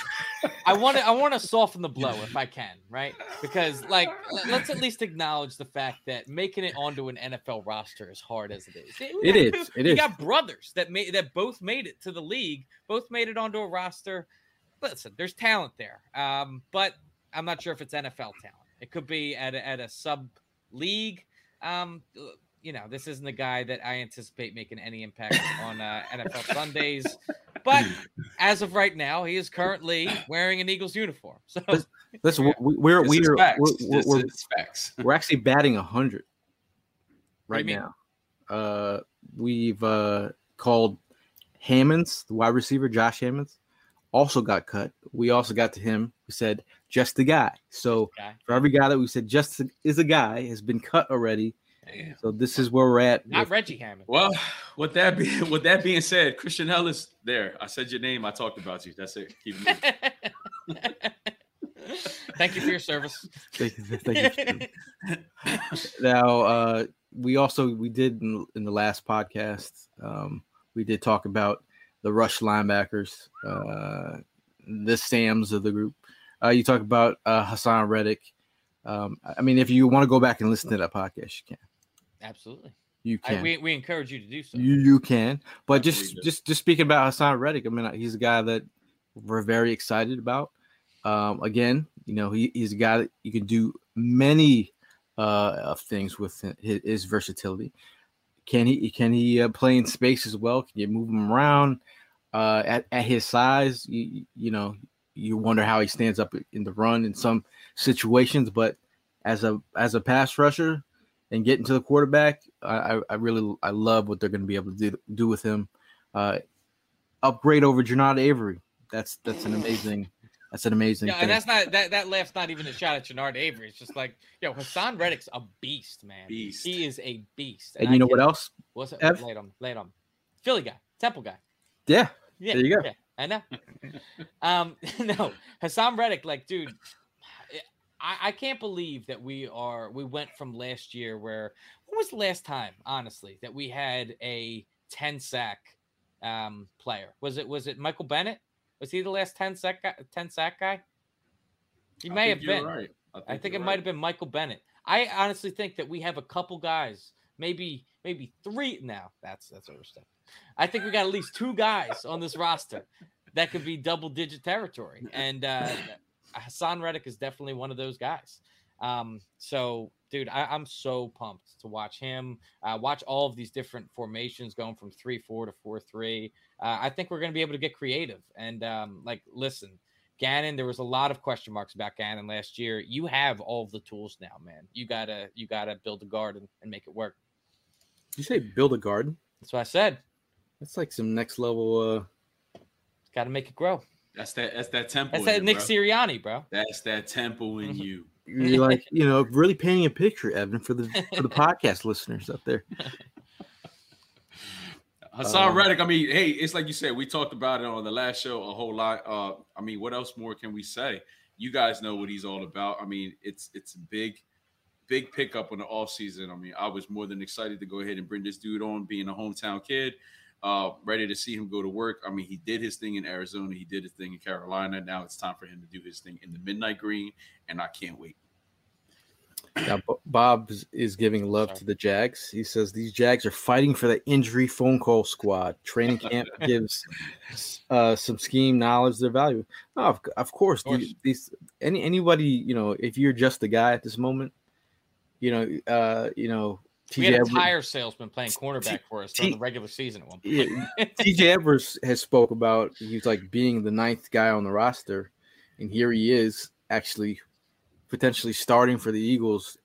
I want to, I want to soften the blow if I can, right? Because like, let's at least acknowledge the fact that making it onto an N F L roster is hard as it is. It is. It is. You, it you is. got brothers that made that both made it to the league, both made it onto a roster. Listen, there's talent there, um, but I'm not sure if it's N F L talent. It could be at a, at a sub league. Um, You know, this isn't a guy that I anticipate making any impact on uh, N F L Sundays. But as of right now, he is currently wearing an Eagles uniform. So listen, yeah. we're we're we're, we're, we're, we're actually batting one hundred right now. Uh, we've uh, called Hammonds, the wide receiver, Josh Hammonds, also got cut. We also got to him. We said just the guy. So okay. for every guy that we said just is a guy has been cut already. Damn. So this is where we're at. Not with- Reggie Hammond. Well, with that be with that being said, Christian Ellis, there. I said your name. I talked about you. That's it. Keep it moving. Thank you for your service. Thank you. Thank you. Now, uh, we also we did in, in the last podcast. Um, we did talk about the rush linebackers, uh, the Sams of the group. Uh, you talk about uh, Haason Reddick. Um, I mean, if you want to go back and listen to that podcast, you can. Absolutely. You can. I, we, we encourage you to do so. You, you can. But just, just just speaking about Haason Reddick, I mean, he's a guy that we're very excited about. Um, again, you know, he, he's a guy that you can do many uh, things with his, his versatility. Can he can he uh, play in space as well? Can you move him around? Uh, at, at his size, you, you know, you wonder how he stands up in the run in some situations. But as a as a pass rusher, and getting to the quarterback, I, I really I love what they're going to be able to do, do with him. Uh, upgrade over Genard Avery. That's that's an amazing. That's an amazing. Yeah, thing. And that's not that that laugh's not even a shot at Genard Avery. It's just like, yo, Haason Reddick's a beast, man. Beast. He is a beast. And, and you know what else? What's it? Late on, late on. Philly guy, Temple guy. Yeah. Yeah. There you go. Yeah, I know. um, no, Haason Reddick, like, dude. I can't believe that we are we went from last year where when was the last time, honestly, that we had a ten sack um, player? Was it was it Michael Bennett? Was he the last ten sack guy, ten sack guy? He may have been. Right. I think, I think it right. might have been Michael Bennett. I honestly think that we have a couple guys, maybe maybe three now. That's that's what we're saying. I think we got at least two guys on this roster that could be double digit territory. And uh Haason Reddick is definitely one of those guys. Um, so, dude, I, I'm so pumped to watch him, uh, watch all of these different formations going from three four to four three. Uh, I think we're going to be able to get creative. And, um, like, listen, Gannon, there was a lot of question marks about Gannon last year. You have all the tools now, man. You got to you gotta build a garden and make it work. Did you say build a garden? That's what I said. That's like some next level. Uh... Got to make it grow. That's that. That's that Temple. That's that you, Nick bro. Sirianni, bro. That's that Temple in you. You're like, you know, really painting a picture, Evan, for the for the podcast listeners up there. Haason uh, Reddick. I mean, hey, it's like you said. We talked about it on the last show a whole lot. Uh, I mean, what else more can we say? You guys know what he's all about. I mean, it's it's big, big pickup on the offseason. I mean, I was more than excited to go ahead and bring this dude on, being a hometown kid. Uh, ready to see him go to work. I mean, he did his thing in Arizona. He did his thing in Carolina. Now it's time for him to do his thing in the Midnight Green, and I can't wait. Now, Bob is giving love Sorry. to the Jags. He says these Jags are fighting for the injury phone call squad. Training camp gives uh, some scheme knowledge their value. Oh, of, of course, of course. These, these any anybody you know, if you're just the guy at this moment, you know, uh, you know, we T J had a Edwards, tire salesman playing cornerback T- for us during T- the regular season at one point. Yeah, T J Edwards has spoke about he's like being the ninth guy on the roster, and here he is actually potentially starting for the Eagles.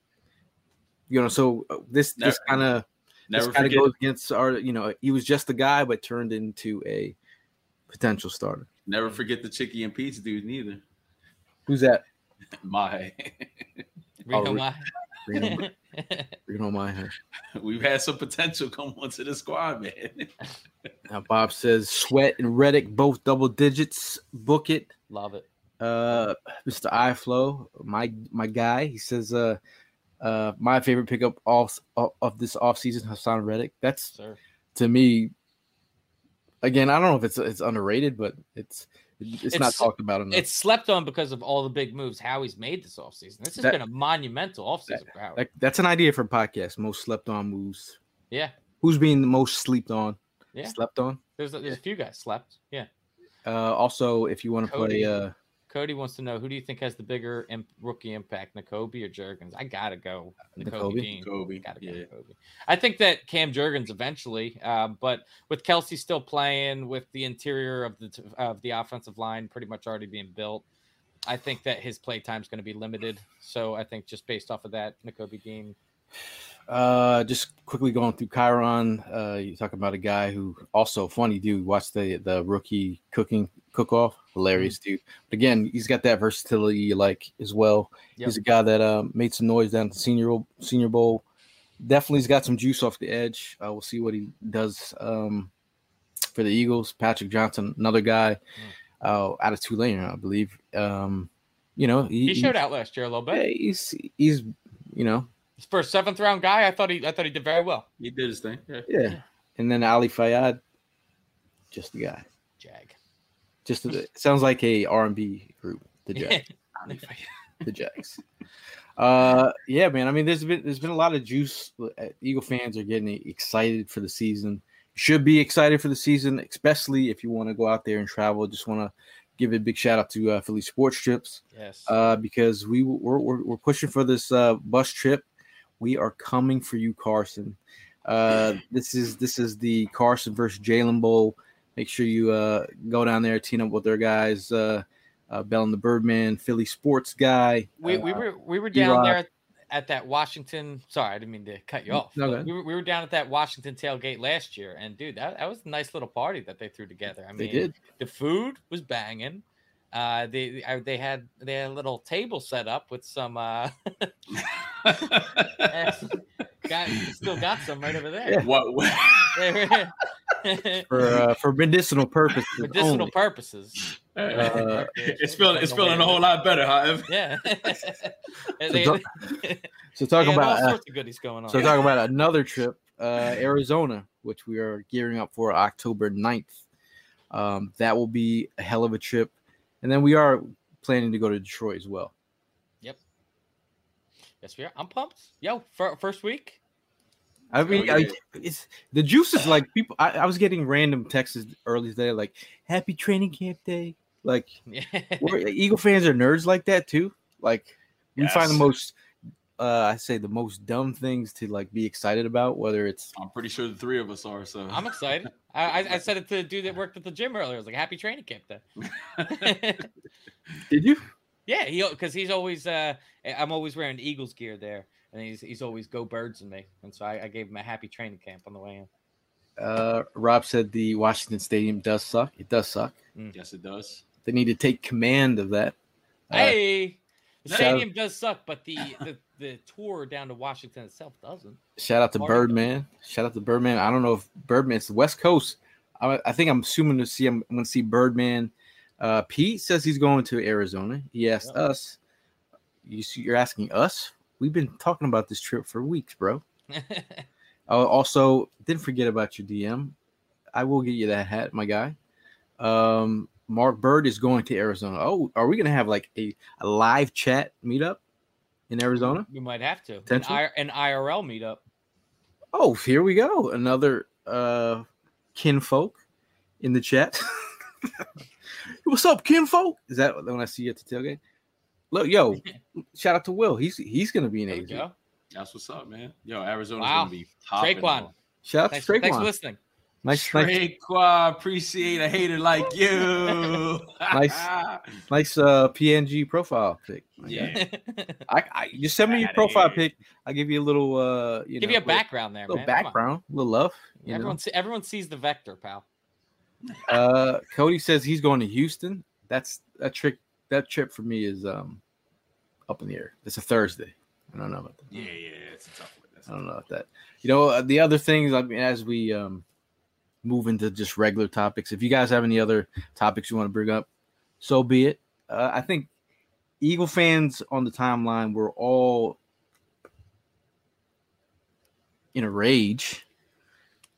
You know, so this never, this kind of this kind of goes against our, you know, he was just a guy but turned into a potential starter. Never forget the Chicky and Pete's dude neither. Who's that? My. Reno oh, my. Reno, Reno my. We've had some potential come onto the squad, man. Now Bob says Sweat and Reddick both double digits. Book it. Love it. Uh, Mister iFlow, my my guy, he says, uh, uh, my favorite pickup all of this offseason, Haason Reddick. That's Sir. to me. Again, I don't know if it's it's underrated, but it's it's, it's not talked about enough. It's slept on because of all the big moves Howie's made this offseason. This has that, been a monumental offseason that, for Howie. That, that's an idea for a podcast. Most slept on moves. Yeah. Who's being the most slept on? Yeah. Slept on. There's a, there's a few guys slept. Yeah. Uh, also, if you want to play. Uh, Cody wants to know, who do you think has the bigger imp- rookie impact, Nakobe or Jurgens? I gotta go Nakobe Dean. Nakobe. Gotta go yeah. Nakobe. I think that Cam Jurgens eventually, uh, but with Kelsey still playing, with the interior of the t- of the offensive line pretty much already being built, I think that his play time is going to be limited. So I think just based off of that, Nakobe Dean. Uh, just quickly going through Chiron, uh, you're talking about a guy who also funny dude. Watch the the rookie cooking cook off, hilarious mm-hmm. dude. But again, he's got that versatility like as well. Yep. He's a guy that uh, made some noise down at the Senior Senior Bowl. Definitely, he's got some juice off the edge. Uh, we'll see what he does um, for the Eagles. Patrick Johnson, another guy mm-hmm. uh, out of Tulane, I believe. Um, you know, he, he showed out last year a little bit. Yeah, he's he's you know. For a seventh round guy, I thought he I thought he did very well. He did his thing. Yeah. yeah. And then Ali Fayyad, just the guy. Jag. Just the, it sounds like a R and B group, the Jag. Ali Fayyad. The Jags. Uh yeah, man. I mean, there's been there's been a lot of juice. Eagle fans are getting excited for the season. Should be excited for the season, especially if you want to go out there and travel. Just want to give a big shout out to uh, Philly Sports Trips. Yes. Uh, because we we're we're, we're pushing for this uh, bus trip. We are coming for you, Carson. Uh, this is this is the Carson versus Jalen Bowl. Make sure you uh, go down there, team up with their guys, uh, uh, Bell and the Birdman, Philly Sports guy. We uh, we were we were down E-Rock. there at, at that Washington. Sorry, I didn't mean to cut you off. Okay. We, were, we were down at that Washington tailgate last year, and dude, that, that was a nice little party that they threw together. I mean, they did. The food was banging. Uh, they they had they had a little table set up with some. Uh, got still got some right over there. Yeah. What, what? for uh, for medicinal purposes. Medicinal only. purposes. Uh, it's feeling it's feeling a whole lot better, huh, Evan? Yeah. they, so, so talking about all sorts uh, of goodies going on. So talking about another trip, uh, Arizona, which we are gearing up for October ninth. Um, that will be a hell of a trip. And then we are planning to go to Detroit as well. Yep. Yes, we are. I'm pumped. Yo, for, first week. I mean, I, it's the juice is like people. I, I was getting random texts early today, like "Happy Training Camp Day." Like, we're, Eagle fans are nerds like that too. Like, we yes. find the most, uh, I say, the most dumb things to like be excited about. Whether it's, I'm pretty sure the three of us are. So I'm excited. I, I said it to the dude that worked at the gym earlier. I was like, happy training camp day. Did you? Yeah, he because he's always uh, I'm always wearing Eagles gear there, and he's he's always go birds in me, and so I, I gave him a happy training camp on the way in. Uh, Rob said the Washington Stadium does suck. It does suck. Mm. Yes, it does. They need to take command of that. Hey, uh, the stadium out. does suck, but the, the the tour down to Washington itself doesn't. Shout out to Hard Birdman. Though. Shout out to Birdman. I don't know if Birdman's the West Coast. I, I think I'm assuming to see I'm, I'm going to see Birdman. Uh, Pete says he's going to Arizona. He asked yeah. us. You, you're asking us? We've been talking about this trip for weeks, bro. uh, also, didn't forget about your D M. I will get you that hat, my guy. Um, Mark Bird is going to Arizona. Oh, are we going to have like a, a live chat meetup? in Arizona? We might have to. An, I, an I R L meetup. Oh, here we go. Another uh, kinfolk in the chat. What's up, kinfolk? Is that when I see you at the tailgate? Look, yo, shout out to Will. He's he's going to be in A Z. That's what's up, man. Yo, Arizona's wow. going to be popping. Traquan. Shout out thanks, to Traquan. Thanks for listening. Nice, Traquan, nice. Appreciate a hater like you. nice, nice uh, P N G profile pic. Yeah, I, I you send me your profile pic. I'll give you a little, uh, you give know, you a little, background there, little man. Little background, a little love. You everyone, see, everyone sees the vector, pal. uh, Cody says he's going to Houston. That's a trick. That trip for me is um up in the air. It's a Thursday. I don't know about that. Yeah, yeah, it's a tough one. That's I don't know about that. You know, the other things. I mean, as we um. move into just regular topics. If you guys have any other topics you want to bring up, so be it. Uh, I think Eagle fans on the timeline were all in a rage.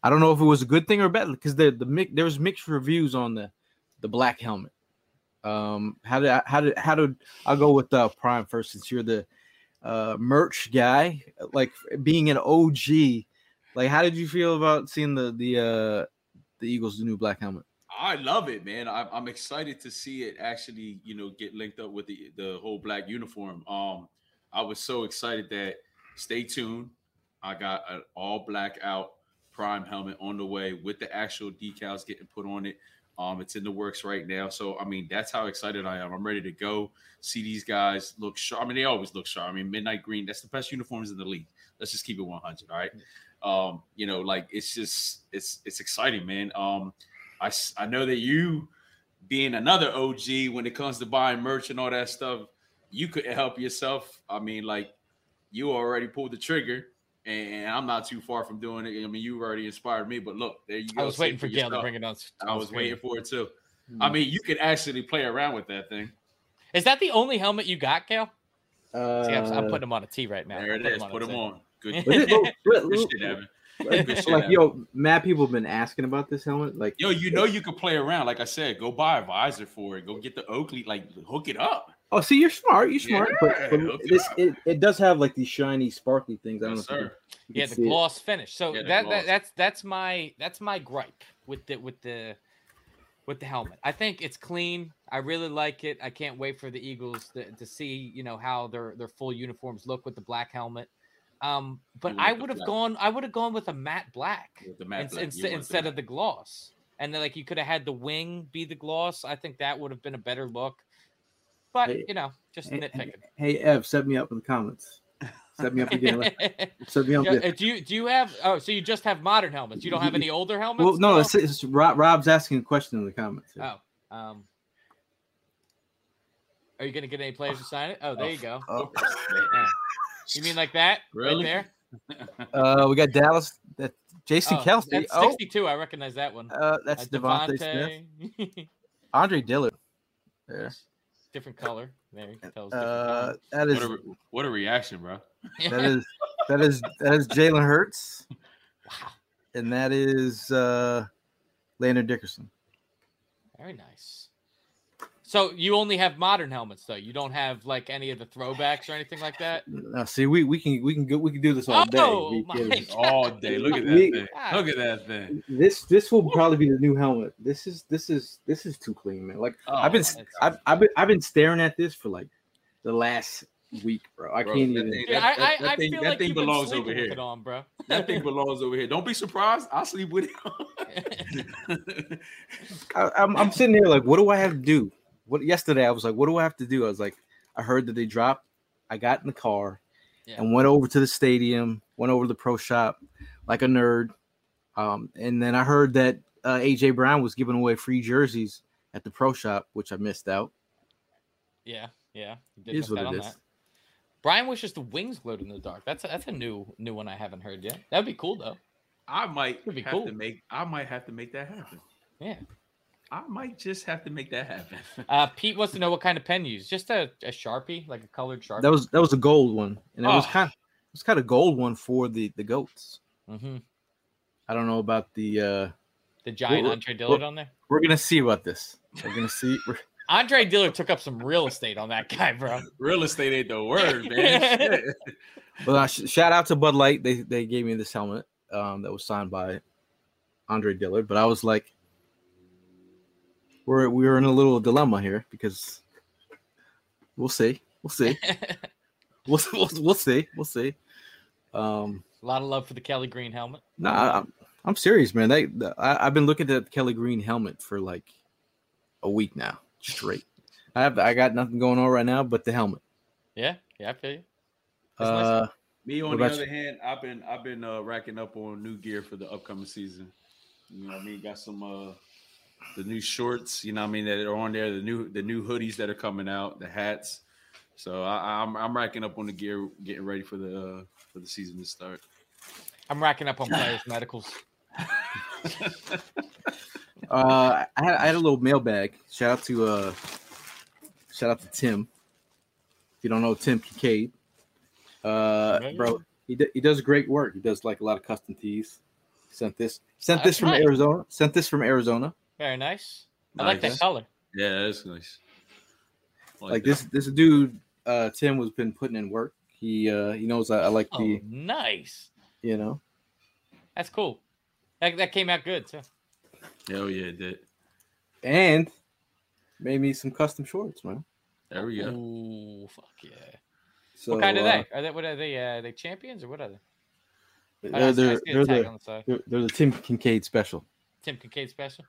I don't know if it was a good thing or bad because the the mix, there was mixed reviews on the, the black helmet. Um, how did I, how did how did I'll go with uh, Prime first since you're the uh, merch guy. Like being an O G, like how did you feel about seeing the the uh, the Eagles' new black helmet? I love it, man. I'm, I'm excited to see it actually, you know, get linked up with the, the whole black uniform. Um, I was so excited that stay tuned. I got an all black out Prime helmet on the way with the actual decals getting put on it. Um, it's in the works right now. So, I mean, that's how excited I am. I'm ready to go see these guys look sharp. I mean, they always look sharp. I mean, midnight green, that's the best uniforms in the league. Let's just keep it one hundred. All right. Um, you know, like it's just, it's, it's exciting, man. Um, I, I know that you being another O G when it comes to buying merch and all that stuff, you couldn't help yourself. I mean, like you already pulled the trigger and I'm not too far from doing it. I mean, you already inspired me, but look, there you go. I was waiting for Gail to bring it on. I was waiting for it too. Mm-hmm. I mean, you could actually play around with that thing. Is that the only helmet you got, Gail? Uh, See, I'm, I'm putting them on a tee right now. There it is. Put them on. Good, good, good, good shit, Evan. Good shit, like, Evan. Yo, mad people have been asking about this helmet. Like, yo, you know, you could play around. Like I said, go buy a visor for it. Go get the Oakley. Like, hook it up. Oh, see, you're smart. You're smart. Yeah, but, but it, this, it, it does have like these shiny, sparkly things. I don't yes, know. If you can, you yeah, the gloss it. Finish. So yeah, that, gloss. that that's that's my that's my gripe with the with the with the helmet. I think it's clean. I really like it. I can't wait for the Eagles to, to see you know how their their full uniforms look with the black helmet. Um, but I would have gone. I would have gone with a matte black, the matte black. Ins- instead the of the gloss. And then, like, you could have had the wing be the gloss. I think that would have been a better look. But hey, you know, just hey, nitpicking. Hey, Ev, set me up in the comments. Set me up again. set me up. Again. Do you do you have? Oh, so you just have modern helmets. You don't have any older helmets. Well, no. It's, it's Rob, Rob's asking a question in the comments. Yeah. Oh. Um. Are you going to get any players to sign it? Oh, there oh, you go. Oh. Yeah. You mean like that? Really? Right there? Uh, we got Dallas. That Jason oh, Kelsey. That's sixty-two. Oh. I recognize that one. Uh, that's uh, Devontae, Devontae Smith. Andre Dillard. There. Different color. There. Tells uh, that is what a, re- what a reaction, bro. That is that is that is Jalen Hurts. Wow. And that is uh, Landon Dickerson. Very nice. So you only have modern helmets, though. You don't have like any of the throwbacks or anything like that. No, see, we we can we can go, we can do this all day. Oh my all day! Look at that we, thing! God. Look at that thing! This this will probably be the new helmet. This is this is this is too clean, man. Like oh, I've been I've, I've been I've been staring at this for like the last week, bro. I bro, can't even. Thing, that, I, that, I, that I thing, feel that like thing you've belongs been over here. It on, bro. That thing belongs over here. Don't be surprised. I sleep with it. I, I'm I'm sitting there like, what do I have to do? What yesterday I was like, what do I have to do? I was like, I heard that they dropped. I got in the car yeah. and went over to the stadium, went over to the pro shop like a nerd. Um, and then I heard that uh, A J Brown was giving away free jerseys at the pro shop, which I missed out. Yeah, yeah. It is what it is. That. Brian wishes the wings glowed in the dark. That's a, that's a new new one I haven't heard yet. That'd be cool though. I might That'd be have cool. to make I might have to make that happen. Yeah. I might just have to make that happen. uh, Pete wants to know what kind of pen you use. Just a, a Sharpie, like a colored Sharpie. That was that was a gold one, and it oh. was kind of it was kind of gold one for the the goats. Mm-hmm. I don't know about the uh, the giant Andre Dillard on there. We're gonna see about this. We're gonna see. We're, Andre Dillard took up some real estate on that guy, bro. Real estate ain't the word, man. Shit. Well, uh, sh- shout out to Bud Light. They they gave me this helmet um, that was signed by Andre Dillard. But I was like, we're we were in a little dilemma here because we'll see, we'll see, we'll, we'll we'll see, we'll see. Um, a lot of love for the Kelly Green helmet. Nah, I'm, I'm serious, man. They, the, I, I've been looking at the Kelly Green helmet for like a week now straight. I have I got nothing going on right now but the helmet. Yeah, yeah, I feel you. Uh, nice. Me on the other you? hand, I've been I've been uh, racking up on new gear for the upcoming season. You know what I mean? Got some uh, the new shorts. You know what I mean that are on there. The new the new hoodies that are coming out. The hats. So I, I'm I'm racking up on the gear, getting ready for the uh, for the season to start. I'm racking up on players' medicals. uh, I had I had a little mailbag. Shout out to uh, shout out to Tim. If you don't know Tim Kincaid. Uh, bro, he d- he does great work. He does like a lot of custom tees. Sent this, sent That's this from nice. Arizona. Sent this from Arizona. Very nice. I nice. like that color. Yeah, that's nice. Like, like this, this dude, uh, Tim has been putting in work. He uh, he knows I, I like oh, the nice. You know, that's cool. That that came out good too. Oh yeah, it did. And made me some custom shorts, man. There we go. Oh fuck yeah. So, what kind are uh, they? Are they what are they? Uh, are they champions or what are they? They're, they're, they're, the, on the side. They're, they're the Tim Kincaid special. Tim Kincaid special.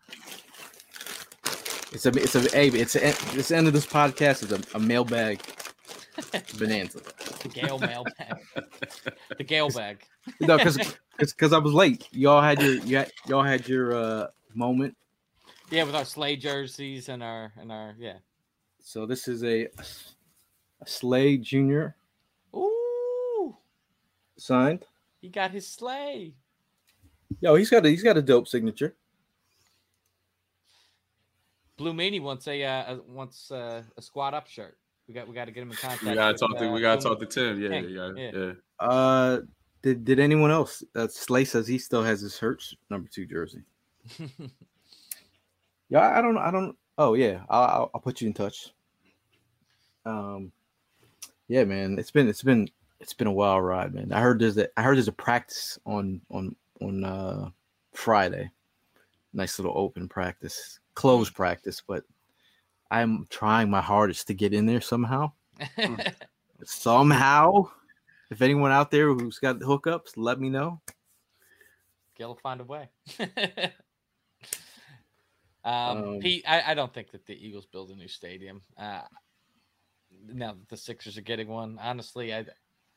It's a it's a hey, it's a, this end of this podcast is a, a mailbag bonanza. The Gale mailbag. The Gale bag. No, because because I was late. Y'all had your you had, y'all had your uh, moment. Yeah, with our Slay jerseys and our and our yeah. So this is a. A Slay Junior Ooh. Signed. He got his Slay. Yo, he's got a he's got a dope signature. Blue Meanie wants a uh, wants uh, a squad up shirt. We got we got to get him in contact. We gotta with, talk to uh, we gotta Blue talk to Tim. Yeah, yeah, yeah. yeah. Uh, did did anyone else? Uh, Slay says he still has his Hurts number two jersey. yeah, I don't I don't. Oh yeah, I'll I'll put you in touch. Um. Yeah, man, it's been it's been it's been a wild ride, man. I heard there's a I heard there's a practice on on on uh, Friday, nice little open practice, closed practice, but I'm trying my hardest to get in there somehow. somehow, if anyone out there who's got hookups, let me know. Gail will find a way. um, um, Pete, I, I don't think that the Eagles build a new stadium. Uh, Now that the Sixers are getting one, honestly, I, I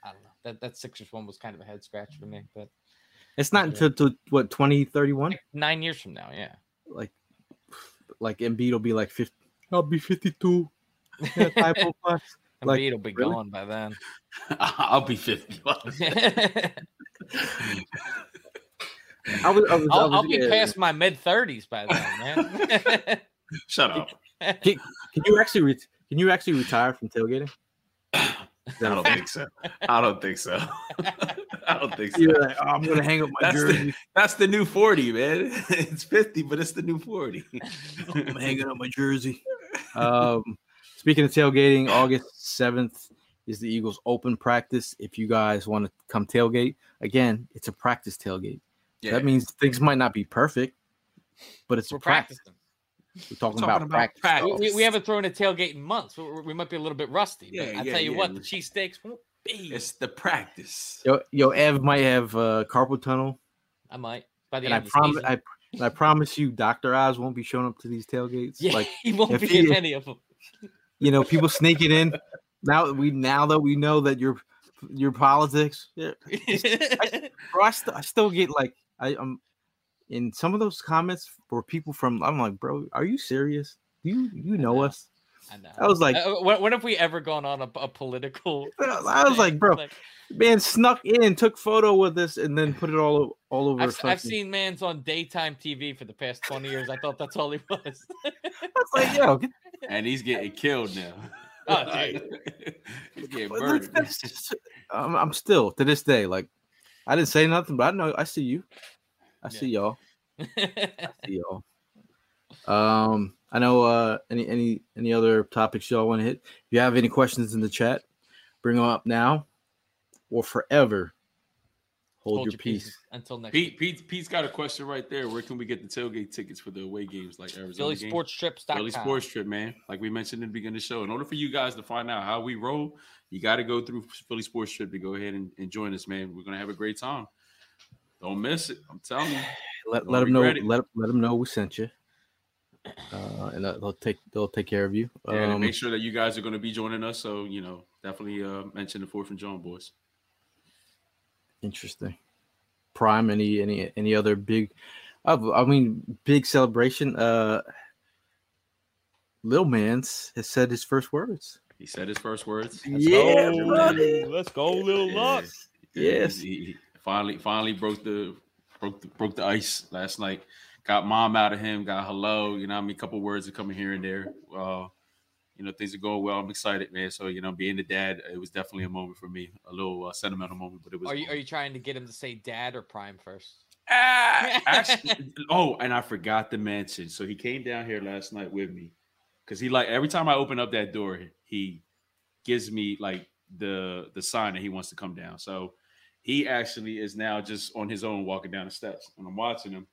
don't know. That that Sixers one was kind of a head scratch for me, but it's not until yeah. what twenty thirty-one, like nine years from now, yeah. Like, like Embiid will be like fifty. I'll be fifty-two. Yeah, five oh plus. Like, Embiid will be really? gone by then. I'll be fifty. I was, I was, I'll, I was, I'll be yeah, past yeah. my mid thirties by then, man. Shut up. Can, can you actually? Re- Can you actually retire from tailgating? I don't think so. I don't think so. I don't think so. You're like, oh, I'm gonna hang up my that's jersey. The, that's the new forty, man. It's fifty, but it's the new forty. I'm hanging up my jersey. Um, speaking of tailgating, August seventh is the Eagles open practice. If you guys want to come tailgate, again, it's a practice tailgate. Yeah. That means things might not be perfect, but it's We're a practice. Practicing. We're talking, We're talking about, about practice. practice. We, we haven't thrown a tailgate in months. We, we might be a little bit rusty. But yeah, I yeah, tell you yeah. what, the cheesesteaks won't be. It's the practice. Yo, yo, Ev might have uh, carpal tunnel. I might. By the and end I of promise, I, I promise you, Doctor Oz won't be showing up to these tailgates. Yeah, like he won't be he, in any of them. You know, people sneak it in. Now we now that we know that your your politics. Yeah, I, bro, I, st- I still get like I, I'm. In some of those comments were people from, I'm like, bro, are you serious? Do you you know, know us? I know. I was like, uh, what, what have we ever gone on a, a political? I was like, bro, like, man snuck in, took photo with us, and then put it all all over. I've, I've seen man's on daytime T V for the past twenty years. I thought that's all he was. I was like, yo, get- and he's getting killed now. Oh, dude. He's getting murdered. I'm, I'm still to this day like, I didn't say nothing, but I know I see you. I yeah. see y'all. I see y'all. Um, I know uh, any any any other topics y'all want to hit. If you have any questions in the chat, bring them up now or forever. Hold, Hold your, your peace. peace until next. Pete, Pete, Pete's got a question right there. Where can we get the tailgate tickets for the away games like Arizona? Philly game? Sports Trips. Philly Sports Trip, man. Like we mentioned in the beginning of the show, in order for you guys to find out how we roll, you got to go through Philly Sports Trip to go ahead and, and join us, man. We're gonna have a great time. Don't miss it. I'm telling you. Let Don't let them know. It. Let let them know we sent you. Uh, and they'll take they'll take care of you. Um, yeah, and make sure that you guys are going to be joining us. So you know, definitely uh, mention the Fourth and John boys. Interesting. Prime, any any any other big? I, I mean, big celebration. Uh, Lil Mans has said his first words. He said his first words. Let's yeah, go, buddy. Let's go, Lil Lux. Yes, yes. He finally finally broke the broke the, broke the ice last night. Got mom out of him, got hello, you know what I mean? A couple words are coming here and there. Uh, you know, things are going well. I'm excited, man. So, you know, being the dad, it was definitely a moment for me, a little uh, sentimental moment, but it was. Are you, are you trying to get him to say dad or prime first? Ah, actually, oh, and I forgot to mention. So he came down here last night with me because he like every time I open up that door, he gives me like the the sign that he wants to come down. So he actually is now just on his own walking down the steps and I'm watching him.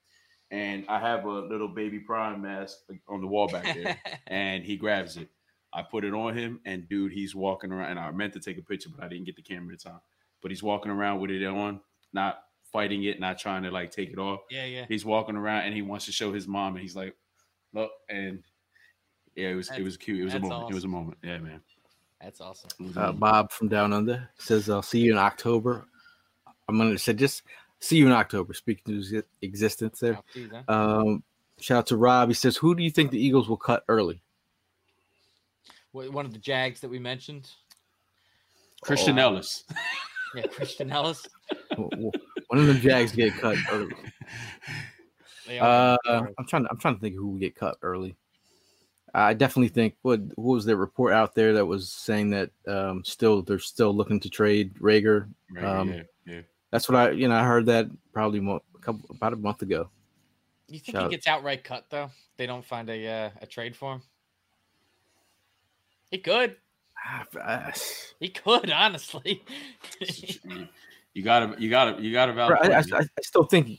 And I have a little baby prime mask on the wall back there, and he grabs it. I put it on him, and dude, he's walking around. And I meant to take a picture, but I didn't get the camera in time. But he's walking around with it on, not fighting it, not trying to like take it off. Yeah, yeah. He's walking around, and he wants to show his mom, and he's like, "Look!" And yeah, it was that's, it was cute. It was a moment. Awesome. It was a moment. Yeah, man. That's awesome. Uh, Bob from Down Under says, "I'll see you in October." I'm gonna say just. See you in October. Speaking to existence there. Um, shout out to Rob. He says, who do you think the Eagles will cut early? One of the Jags that we mentioned. Christian oh. Ellis. Yeah, Christian Ellis. One of the Jags get cut early. Uh, I'm trying to, I'm trying to think who will get cut early. I definitely think what, what was their report out there that was saying that um, still they're still looking to trade Rager. Rager um, yeah, yeah. That's what I, you know, I heard that probably mo- a couple, about a month ago. You think Shout he gets outright cut though? They don't find a uh, a trade for him. He could. Uh, he could honestly. you gotta, you gotta, you gotta. Bro, I, I, I still think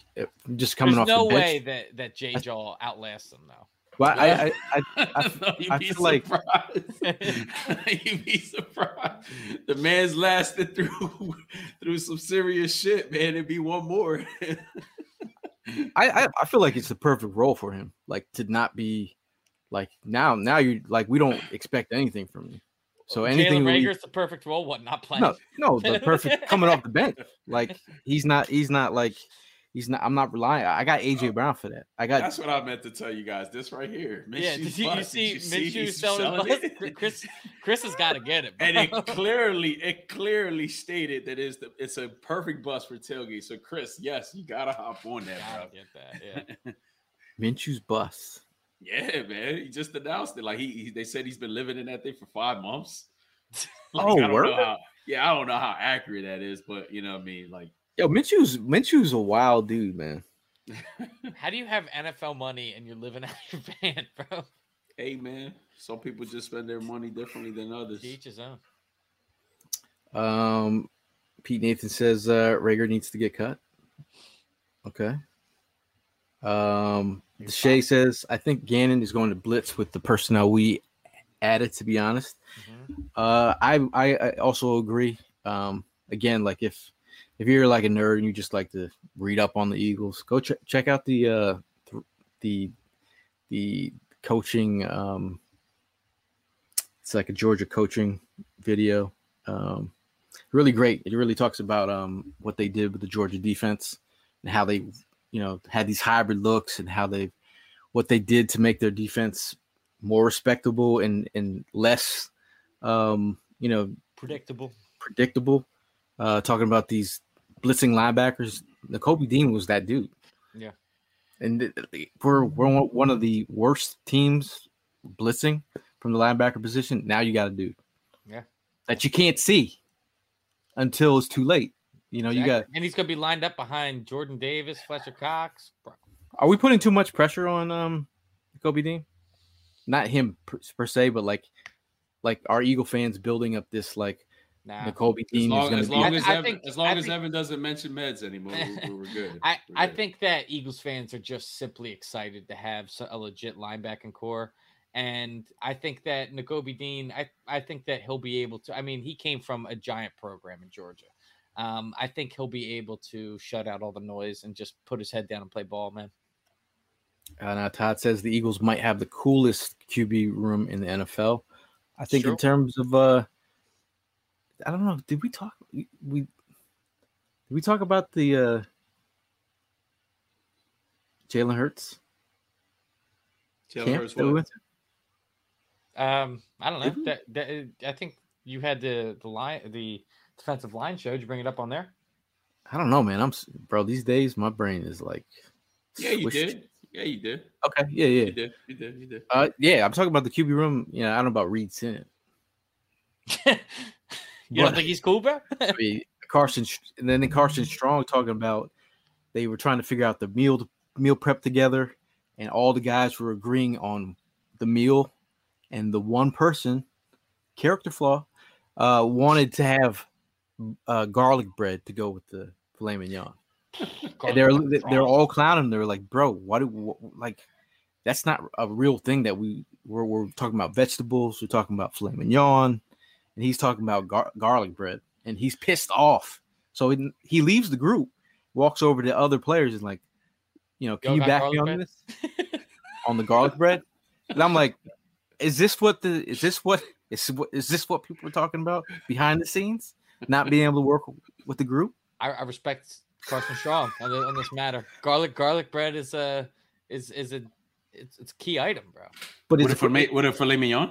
just coming There's off. There's no the way bench, that that Jay Jaw outlasts him though. Well, yeah. I, I, I, I, no, you'd I be feel surprised. Like you'd be surprised. The man's lasted through through some serious shit, man. It'd be one more. I, I, I feel like it's the perfect role for him. Like to not be like now. Now you like we don't expect anything from you. So well, anything. Jalen Rager's the perfect role. What? Not playing? No, no, the perfect coming off the bench. Like he's not. He's not like. He's not. I'm not relying. I got A J Brown for that. I got. That's what I meant to tell you guys. This right here. Minshew yeah. Did you, you see? Minshew selling it? Chris. Chris has got to get it. Bro. And it clearly, it clearly stated that is the. It's a perfect bus for tailgate. So Chris, yes, you gotta hop on that, bro. Get that. Yeah. Minshew's bus. Yeah, man. He just announced it. Like he, he, they said he's been living in that thing for five months. Like, oh, I don't know how, yeah, I don't know how accurate that is, but you know what I mean, like. Yo, Minshew's Minshew's a wild dude, man. How do you have N F L money and you're living out your van, bro? Hey, man. Some people just spend their money differently than others. Each his own. Um, Pete Nathan says uh, Rager needs to get cut. Okay. Um, Shay says I think Gannon is going to blitz with the personnel we added. To be honest, mm-hmm. uh, I, I I also agree. Um, again, like if. If you're like a nerd and you just like to read up on the Eagles, go ch- check out the uh, th- the the coaching. Um, it's like a Georgia coaching video. Um, really great. It really talks about um, what they did with the Georgia defense and how they, you know, had these hybrid looks and how they, what they did to make their defense more respectable and and less, um, you know, predictable. Predictable. Uh, talking about these blitzing linebackers, Nakobe Dean was that dude. Yeah, and th- th- we're we're one of the worst teams blitzing from the linebacker position. Now you got a dude, yeah, that you can't see until it's too late. You know, exactly. You got, and he's gonna be lined up behind Jordan Davis, Fletcher Cox. Bro. Are we putting too much pressure on um Nakobe Dean? not him per, per se, but like like our Eagle fans building up this like nah. Nakobe Dean is going to be. As, I, I think, Evan, as long I as think, Evan doesn't mention meds anymore, we, we were good. I, we're I good. think that Eagles fans are just simply excited to have a legit linebacking core. And I think that Nakobe Dean, I, I think that he'll be able to. I mean, he came from a giant program in Georgia. Um, I think he'll be able to shut out all the noise and just put his head down and play ball, man. Uh, now, Todd says the Eagles might have the coolest Q B room in the N F L. I think sure. in terms of, uh, I don't know, did we talk? We, we did we talk about the uh, Jalen Hurts? Jalen Hurts. That we went to? Um, I don't know. That, that, I think you had the the line, the defensive line show. Did you bring it up on there? I don't know, man. I'm bro. These days, my brain is like. Yeah, you swished. did. Yeah, you did. Okay. Yeah, yeah. You did. You did. You did. Uh, yeah. I'm talking about the Q B room. You know, I don't know about Reed Sinnott. you but, don't think he's cool, bro? I mean, Carson, and then Carson Strong talking about they were trying to figure out the meal meal prep together, and all the guys were agreeing on the meal. And the one person, character flaw, uh, wanted to have uh, garlic bread to go with the filet mignon. And they're they're all clowning. They're like, bro, why do what, like that's not a real thing that we we're, we're talking about vegetables. We're talking about filet mignon, and he's talking about gar- garlic bread, and he's pissed off. So he, he leaves the group, walks over to other players, and like, you know, can you, you back me on bread? this on the garlic bread? And I'm like. Is this what the is this what is what is this what people are talking about behind the scenes? Not being able to work with the group. I, I respect Carson Strong on, on this matter. Garlic garlic bread is a is is a it's it's a key item, bro. But would it filet would it filet mignon?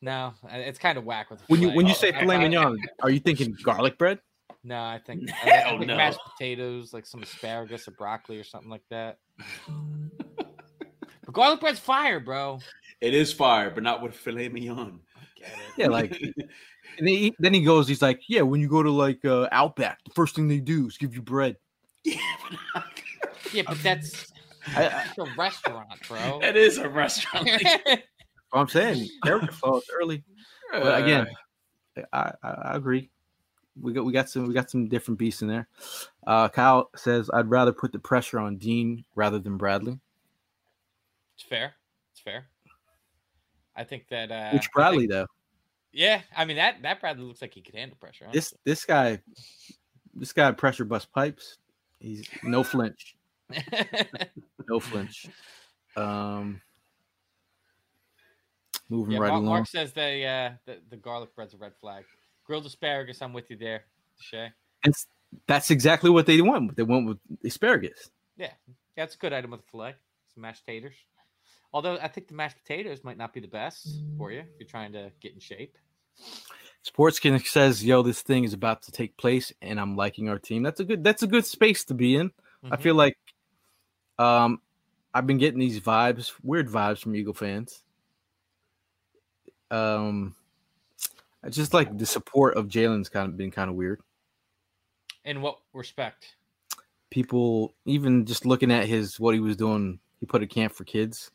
No, it's kind of whack with. When you when you say filet mignon, are you thinking garlic bread? No, I think, I think oh, like no. mashed potatoes, like some asparagus or broccoli or something like that. But garlic bread's fire, bro. It is fire, but not with filet mignon. I get it. Yeah, like, and he, then he goes, he's like, yeah, when you go to like uh, Outback, the first thing they do is give you bread. Yeah, but, yeah, but that's, I, I, that's a restaurant, bro. It is a restaurant. Like, I'm saying, character flaws early. But again, I, I, I agree. We got we got some we got some different beasts in there. Uh, Kyle says, I'd rather put the pressure on Dean rather than Bradley. It's fair. It's fair. I think that uh, which Bradley think, though, yeah. I mean that that Bradley looks like he could handle pressure. Honestly. This this guy, this guy pressure bust pipes. He's no flinch, no flinch. Um, moving yeah, right Mark, along. Mark says they, uh, the the garlic bread's a red flag. Grilled asparagus, I'm with you there, Shay. That's that's exactly what they want. They went with asparagus. Yeah, that's a good item with the filet. Some mashed taters. Although I think the mashed potatoes might not be the best for you if you're trying to get in shape. Sportskin says, yo, this thing is about to take place and I'm liking our team. That's a good that's a good space to be in. Mm-hmm. I feel like um I've been getting these vibes, weird vibes from Eagle fans. Um I just like the support of Jalen's kind of been kind of weird. In what respect? People even just looking at his what he was doing, he put a camp for kids.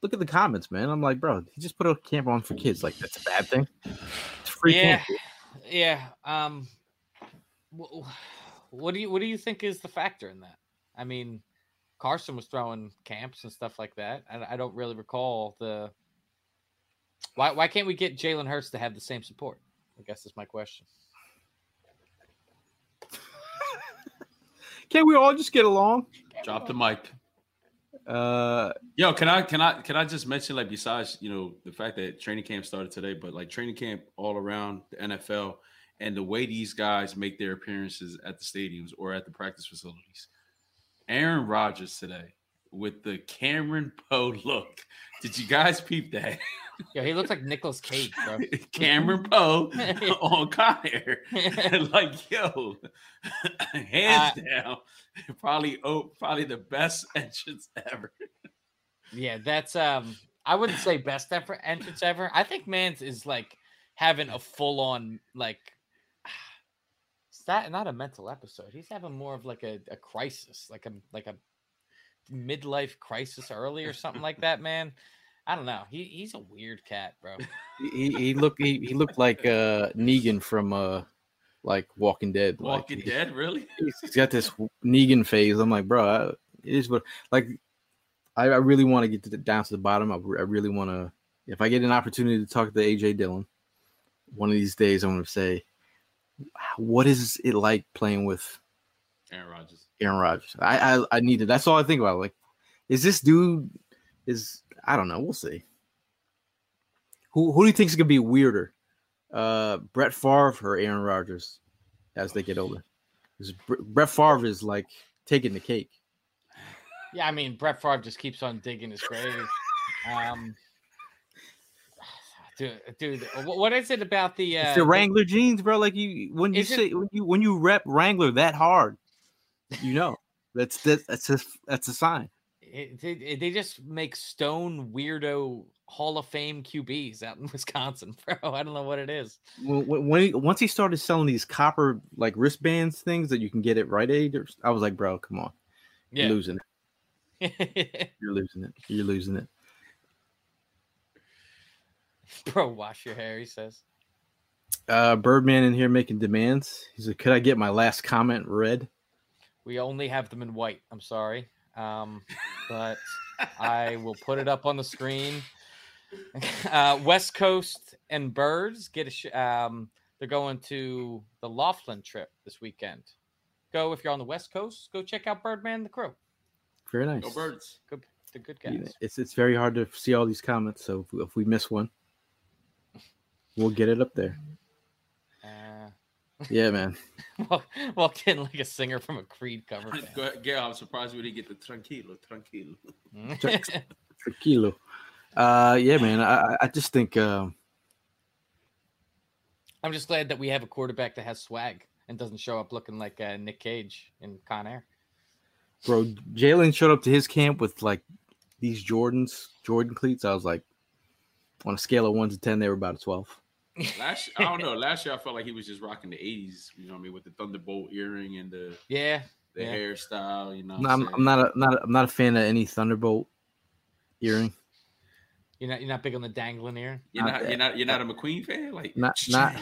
Look at the comments, man. I'm like, bro, he just put a camp on for kids. Like, that's a bad thing. It's free yeah. camp. Yeah. Um, what do you what do you think is the factor in that? I mean, Carson was throwing camps and stuff like that. I, I don't really recall the why. Why can't we get Jalen Hurts to have the same support? I guess that's my question. Can't we all just get along? Drop the mic. Uh, yo, can I can I can I just mention like besides you know the fact that training camp started today, but like training camp all around the N F L and the way these guys make their appearances at the stadiums or at the practice facilities. Aaron Rodgers today with the Cameron Poe look. Did you guys peep that? Yeah, he looks like Nicolas Cage, bro. Cameron Poe on Connor. Like, yo, hands uh, down, probably oh, probably the best entrance ever. Yeah, that's um, I wouldn't say best effort entrance ever. I think Mans is like having a full on like. It's not not a mental episode. He's having more of like a, a crisis, like a like a midlife crisis early or something like that, man. I don't know. He he's a weird cat, bro. he he looked he, he looked like uh, Negan from uh, like Walking Dead. Walking like, Dead, he, really? He's got this Negan phase. I'm like, bro, I, it is what like. I, I really want to get to the, down to the bottom. I, I really want to. If I get an opportunity to talk to A J Dillon, one of these days I'm going to say, "What is it like playing with Aaron Rodgers?" Aaron Rodgers. I I, I need it. That's all I think about. Like, is this dude? Is I don't know. We'll see. Who who do you think is gonna be weirder, uh, Brett Favre or Aaron Rodgers, as they get older? Because Brett Favre is like taking the cake. Yeah, I mean Brett Favre just keeps on digging his grave. Um, dude, dude, what is it about the? Uh, it's the Wrangler the, jeans, bro. Like you, when you say it, when you when you rep Wrangler that hard, you know that's that's that's a, that's a sign. It, it, they just make stone weirdo Hall of Fame Q Bs out in Wisconsin, bro. I don't know what it is. When, when he, once he started selling these copper like wristbands things that you can get at Rite Aid, I was like, bro, come on, yeah. You're losing it. You're losing it. You're losing it. Bro, wash your hair. He says, uh, "Birdman in here making demands." He's like, "Could I get my last comment read?" We only have them in white. I'm sorry. Um, but I will put it up on the screen. Uh, West Coast and Birds get a sh- um, they're going to the Laughlin trip this weekend. Go if you're on the West Coast, go check out Birdman and the crew. Very nice. Go Birds. Good, the good guys. Yeah, it's it's very hard to see all these comments, so if we, if we miss one, we'll get it up there. Yeah, man. Walked in like a singer from a Creed cover band. Go ahead, Gail, I'm surprised we didn't get the tranquilo, tranquilo. Tranquilo. Uh, yeah, man. I, I just think um... I'm just glad that we have a quarterback that has swag and doesn't show up looking like uh, Nick Cage in Con Air. Bro, Jalen showed up to his camp with like these Jordans, Jordan cleats. I was like, on a scale of one to ten, they were about a twelve. Last I don't know. Last year I felt like he was just rocking the eighties. You know what I mean, with the Thunderbolt earring and the yeah, the yeah. hairstyle. You know, no, I'm, I'm not a not a, I'm not a fan of any Thunderbolt earring. You're not you're not big on the dangling ear. You're not, not you're not you're not a McQueen fan. Like not not,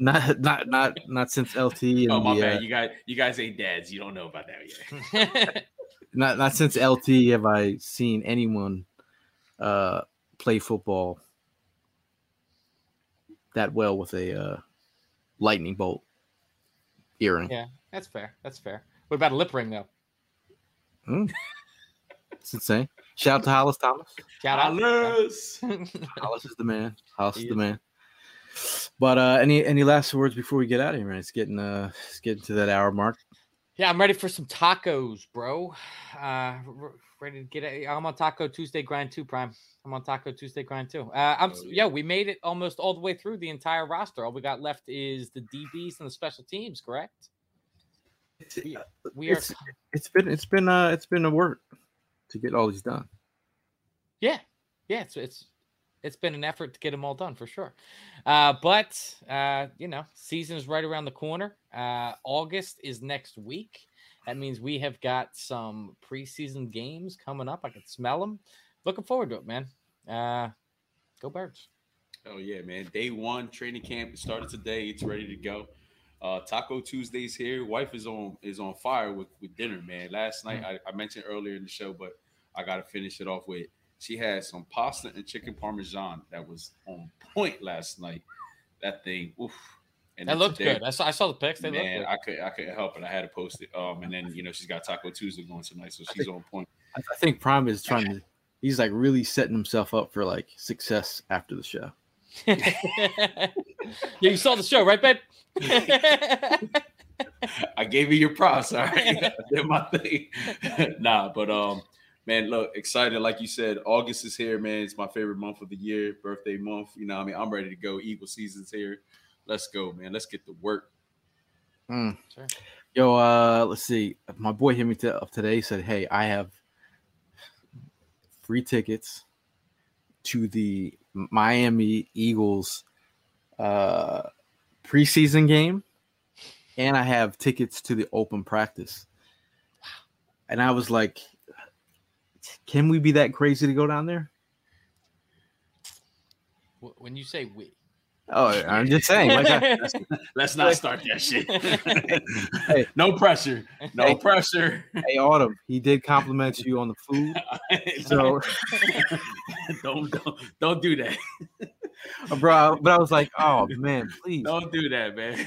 not not not not since L T. And oh my the, bad. Uh, you guys you guys ain't dads. You don't know about that yet. not not since L T have I seen anyone uh, play football that well with a uh, lightning bolt earring. Yeah, that's fair. That's fair. What about a lip ring, though? Mm. It's insane. Shout out to Hollis Thomas. Shout out Hollis. Hollis is the man. Hollis he is the man. But uh, any any last words before we get out of here, man? It's getting uh, it's getting to that hour mark. Yeah, I'm ready for some tacos, bro. Uh, ready to get it. I'm on Taco Tuesday Grind two, Prime. I'm on Taco Tuesday Grind two. Uh, I'm, oh, yeah. yeah, we made it almost all the way through the entire roster. All we got left is the D Bs and the special teams, correct? It's, we, we it's, are. It's been it's been uh it's been a work to get all these done. Yeah, yeah. It's it's it's been an effort to get them all done for sure. Uh, but uh, you know, season is right around the corner. Uh, August is next week. That means we have got some preseason games coming up. I can smell them. Looking forward to it, man. Uh, go Birds. Oh, yeah, man. Day one, training camp started today. It's ready to go. Uh, Taco Tuesday's here. Wife is on is on fire with, with dinner, man. Last night, mm-hmm. I, I mentioned earlier in the show, but I got to finish it off with, she had some pasta and chicken parmesan that was on point last night. That thing, oof. And that looked today, good. I saw, I saw the pics. They man, looked good. I could I couldn't help it. I had to post it. Um, and then you know she's got Taco Tuesday going tonight, so she's think, on point. I think Prime is trying to. He's like really setting himself up for like success after the show. Yeah, you saw the show, right, babe? I gave you your props. All right, did my thing. Nah, but um, man, look, excited like you said. August is here, man. It's my favorite month of the year, birthday month. You know, I mean, I'm ready to go. Eagle season's here. Let's go, man. Let's get to work. Mm. Sure. Yo, uh, let's see. My boy hit me t- up today. He said, hey, I have free tickets to the Miami Eagles uh, preseason game, and I have tickets to the open practice. And I was like, can we be that crazy to go down there? When you say we. Oh, I'm just saying. Like I, let's, let's not start that shit. Hey, no pressure. No hey, pressure. Hey, Autumn, he did compliment you on the food. So don't, don't don't do that. Bro, but I was like, oh man, please. Don't do that, man.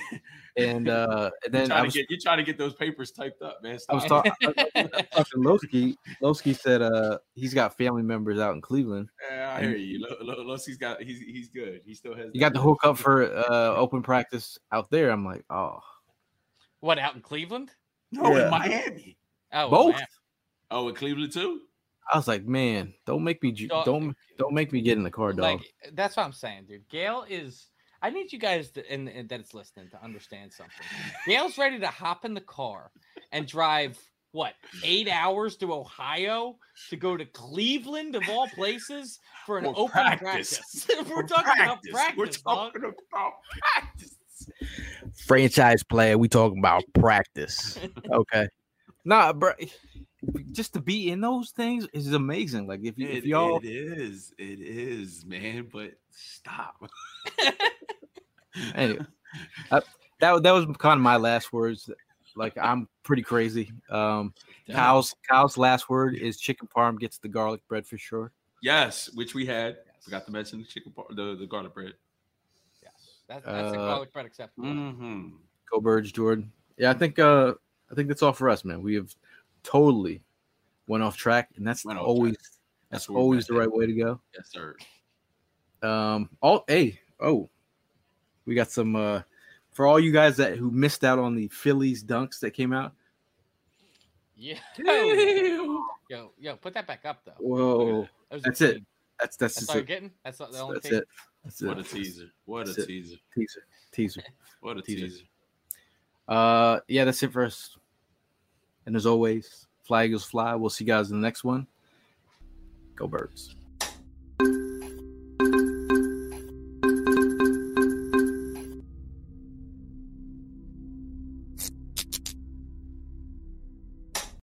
And uh and then I was, get, you're trying to get those papers typed up, man. Stop. I was talking talking Lowski. Lowski said uh he's got family members out in Cleveland. Yeah, I and hear you. Lowski's got he's he's good. He still has. You got the hook up for uh open practice out there. I'm like, oh, what out in Cleveland? No, yeah. In Miami. Oh, both. Miami. Oh, in Cleveland too. I was like, man, don't make me don't don't make me get in the car, dog. Like, that's what I'm saying, dude. Gail is. I need you guys to, and, and that's listening to understand something. Gail's ready to hop in the car and drive what eight hours to Ohio to go to Cleveland of all places for an for open practice. practice. We're, We're talking practice. about practice. We're talking dog. about practice. Franchise player, we talking about practice. Okay, nah, bro. Just to be in those things is amazing. Like if, you, it, if y'all, it is, it is, man. But stop. Anyway, I, that that was kind of my last words. Like I'm pretty crazy. Um, Kyle's Kyle's last word is chicken parm gets the garlic bread for sure. Yes, which we had. Yes. Forgot to mention the chicken par- the the garlic bread. Yes, that, that's uh, the garlic bread acceptable. Mm-hmm. Go Birds, Jordan. Yeah, I think uh, I think that's all for us, man. We have. Totally went off track, and that's always track. that's, that's always the right way to go. Yes, sir. Um, all hey, oh, we got some uh for all you guys that who missed out on the Phillies dunks that came out. Yeah, yo, yo, put that back up though. Whoa, that. That that's it. Team. That's that's, that's all it. You're getting. That's the only that's thing. It. That's what it. A teaser! What that's a it. teaser! Teaser! Teaser! What a teaser. teaser! Uh, yeah, that's it for us. And as always, fly Eagles fly. We'll see you guys in the next one. Go Birds.